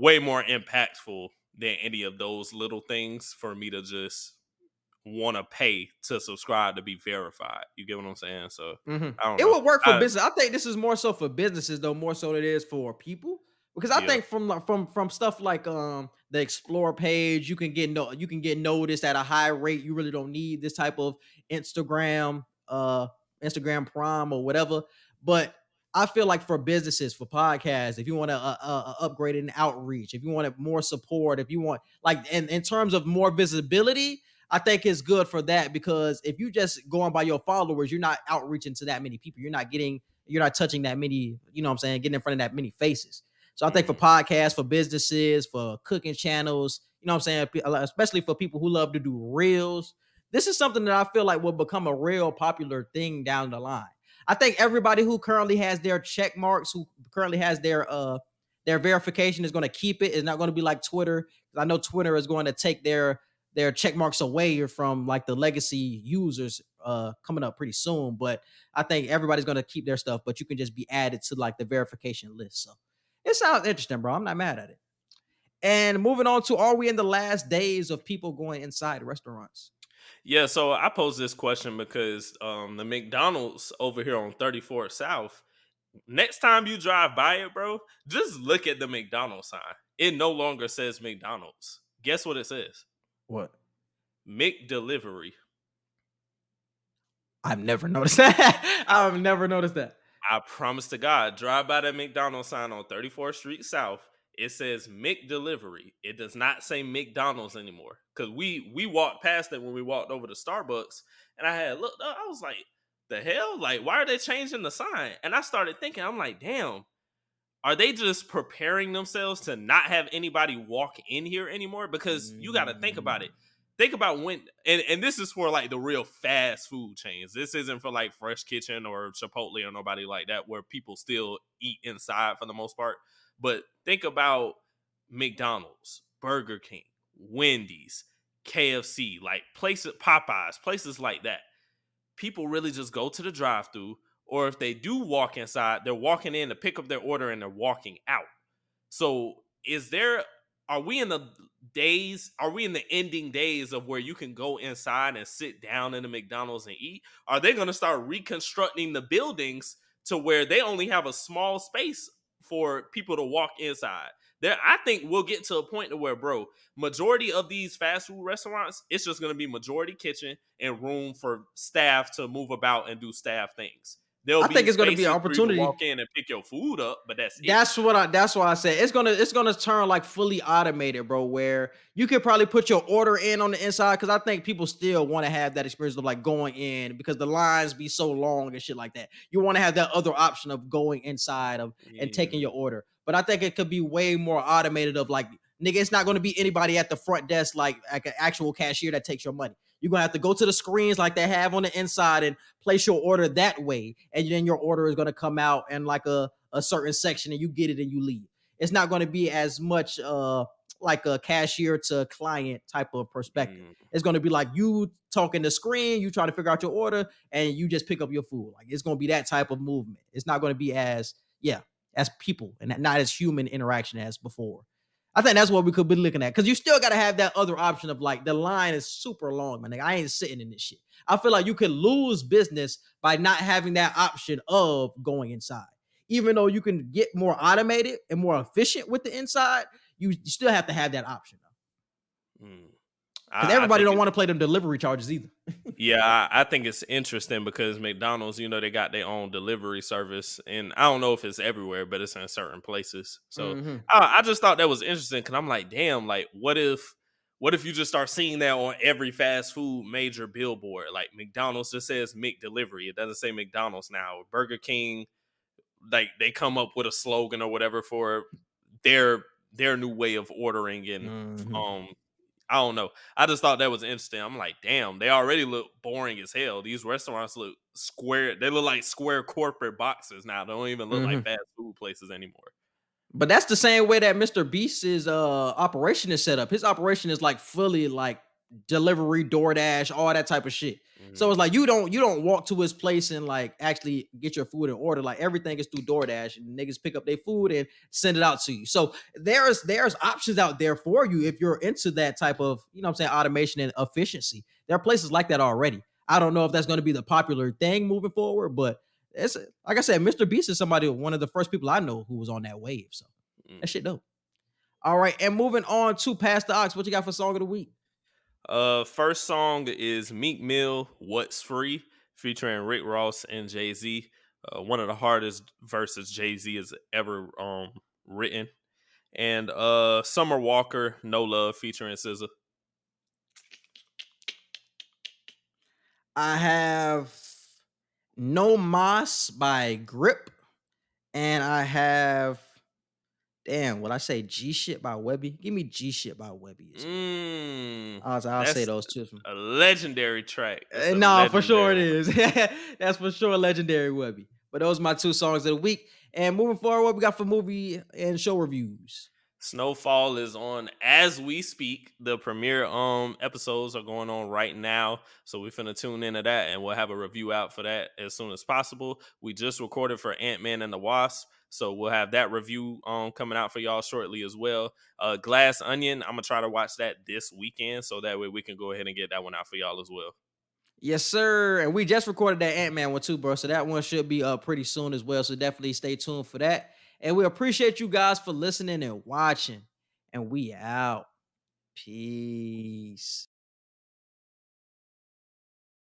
impactful than any of those little things for me to just want to pay to subscribe to be verified. You get what I'm saying? So I don't know. It would work for business. I think this is more so for businesses though, more so than it is for people. Because I think from stuff like the Explore page, you can get noticed at a high rate. You really don't need this type of Instagram Prime or whatever. But I feel like for businesses, for podcasts, if you want to upgrade in outreach, if you want more support, if you want like in terms of more visibility, I think it's good for that. Because if you just going by your followers, you're not outreaching to that many people. You're not touching that many. You know what I'm saying? Getting in front of that many faces. So I think for podcasts, for businesses, for cooking channels, you know what I'm saying? Especially for people who love to do reels. This is something that I feel like will become a real popular thing down the line. I think everybody who currently has their check marks, who currently has their verification is going to keep it. It's not going to be like Twitter. I know Twitter is going to take their check marks away from like the legacy users coming up pretty soon. But I think everybody's going to keep their stuff, but you can just be added to like the verification list. So it sounds interesting, bro. I'm not mad at it. And moving on to, are we in the last days of people going inside restaurants? Yeah, so I posed this question because the McDonald's over here on 34th South, next time you drive by it, bro, just look at the McDonald's sign. It no longer says McDonald's. Guess what it says? What? McDelivery. I've never noticed that. I've never noticed that. I promise to God, drive by that McDonald's sign on 34th Street South. It says McDelivery. It does not say McDonald's anymore. Because we walked past it when we walked over to Starbucks. And I had looked up. I was like, the hell? Like, why are they changing the sign? And I started thinking, I'm like, damn. Are they just preparing themselves to not have anybody walk in here anymore? Because you got to think about it. Think about when, and this is for like the real fast food chains. This isn't for like Fresh Kitchen or Chipotle or nobody like that where people still eat inside for the most part. But think about McDonald's, Burger King, Wendy's, KFC, like places, Popeyes, places like that. People really just go to the drive-thru, or if they do walk inside, they're walking in to pick up their order and they're walking out. So are we in the days? Are we in the ending days of where you can go inside and sit down in the McDonald's and eat? Are they going to start reconstructing the buildings to where they only have a small space for people to walk inside. There, I think we'll get to a point to where, bro, majority of these fast food restaurants, it's just going to be majority kitchen and room for staff to move about and do staff things. I think it's going to be an opportunity to walk in and pick your food up, but that's it. That's what I said. It's gonna turn like fully automated, bro. Where you could probably put your order in on the inside, because I think people still want to have that experience of like going in, because the lines be so long and shit like that. You want to have that other option of going inside of and taking your order. But I think it could be way more automated of like, nigga, it's not going to be anybody at the front desk like an actual cashier that takes your money. You're going to have to go to the screens like they have on the inside and place your order that way. And then your order is going to come out in like a certain section, and you get it and you leave. It's not going to be as much like a cashier to client type of perspective. Mm. It's going to be like you talking to screen, you trying to figure out your order, and you just pick up your food. Like, it's going to be that type of movement. It's not going to be as people and not as human interaction as before. I think that's what we could be looking at, because you still got to have that other option of like, the line is super long, man. Like, I ain't sitting in this shit. I feel like you could lose business by not having that option of going inside. Even though you can get more automated and more efficient with the inside, you still have to have that option. Because everybody don't want to play them delivery charges either. Yeah, I think it's interesting because McDonald's, they got their own delivery service. And I don't know if it's everywhere, but it's in certain places. So I just thought that was interesting, because I'm like, damn, like, what if you just start seeing that on every fast food major billboard? Like, McDonald's just says McDelivery. It doesn't say McDonald's now. Burger King, like, they come up with a slogan or whatever for their new way of ordering and I don't know. I just thought that was interesting. I'm like, damn, they already look boring as hell. These restaurants look square. They look like square corporate boxes now. They don't even look like fast food places anymore. But that's the same way that Mr. Beast's operation is set up. His operation is like fully like delivery, DoorDash, all that type of shit. So it's like you don't walk to his place and like actually get your food in order. Like, everything is through DoorDash, and niggas pick up their food and send it out to you. So there's options out there for you if you're into that type of, automation and efficiency. There are places like that already. I don't know if that's going to be the popular thing moving forward, but it's like I said, Mr. Beast is one of the first people I know who was on that wave. So that shit dope. All right, and moving on to Past the Ox, what you got for Song of the Week? First song is Meek Mill, What's Free, featuring Rick Ross and Jay-Z. One of the hardest verses Jay-Z has ever written. And Summer Walker, No Love, featuring SZA. I have No Moss by Grip. And I have... Damn, would I say G Shit by Webby? Give me G Shit by Webby. I'll say those two. A legendary track. No, for sure it is. That's for sure legendary Webby. But those are my two songs of the week. And moving forward, what we got for movie and show reviews? Snowfall is on as we speak. The premiere episodes are going on right now, so we're finna tune into that, and we'll have a review out for that as soon as possible. We just recorded for Ant-Man and the Wasp, so we'll have that review coming out for y'all shortly as well. Glass Onion, I'm gonna try to watch that this weekend, so that way we can go ahead and get that one out for y'all as well. Yes, sir. And we just recorded that Ant-Man one too, bro, so that one should be up pretty soon as well, so definitely stay tuned for that. And we appreciate you guys for listening and watching. And we out. Peace.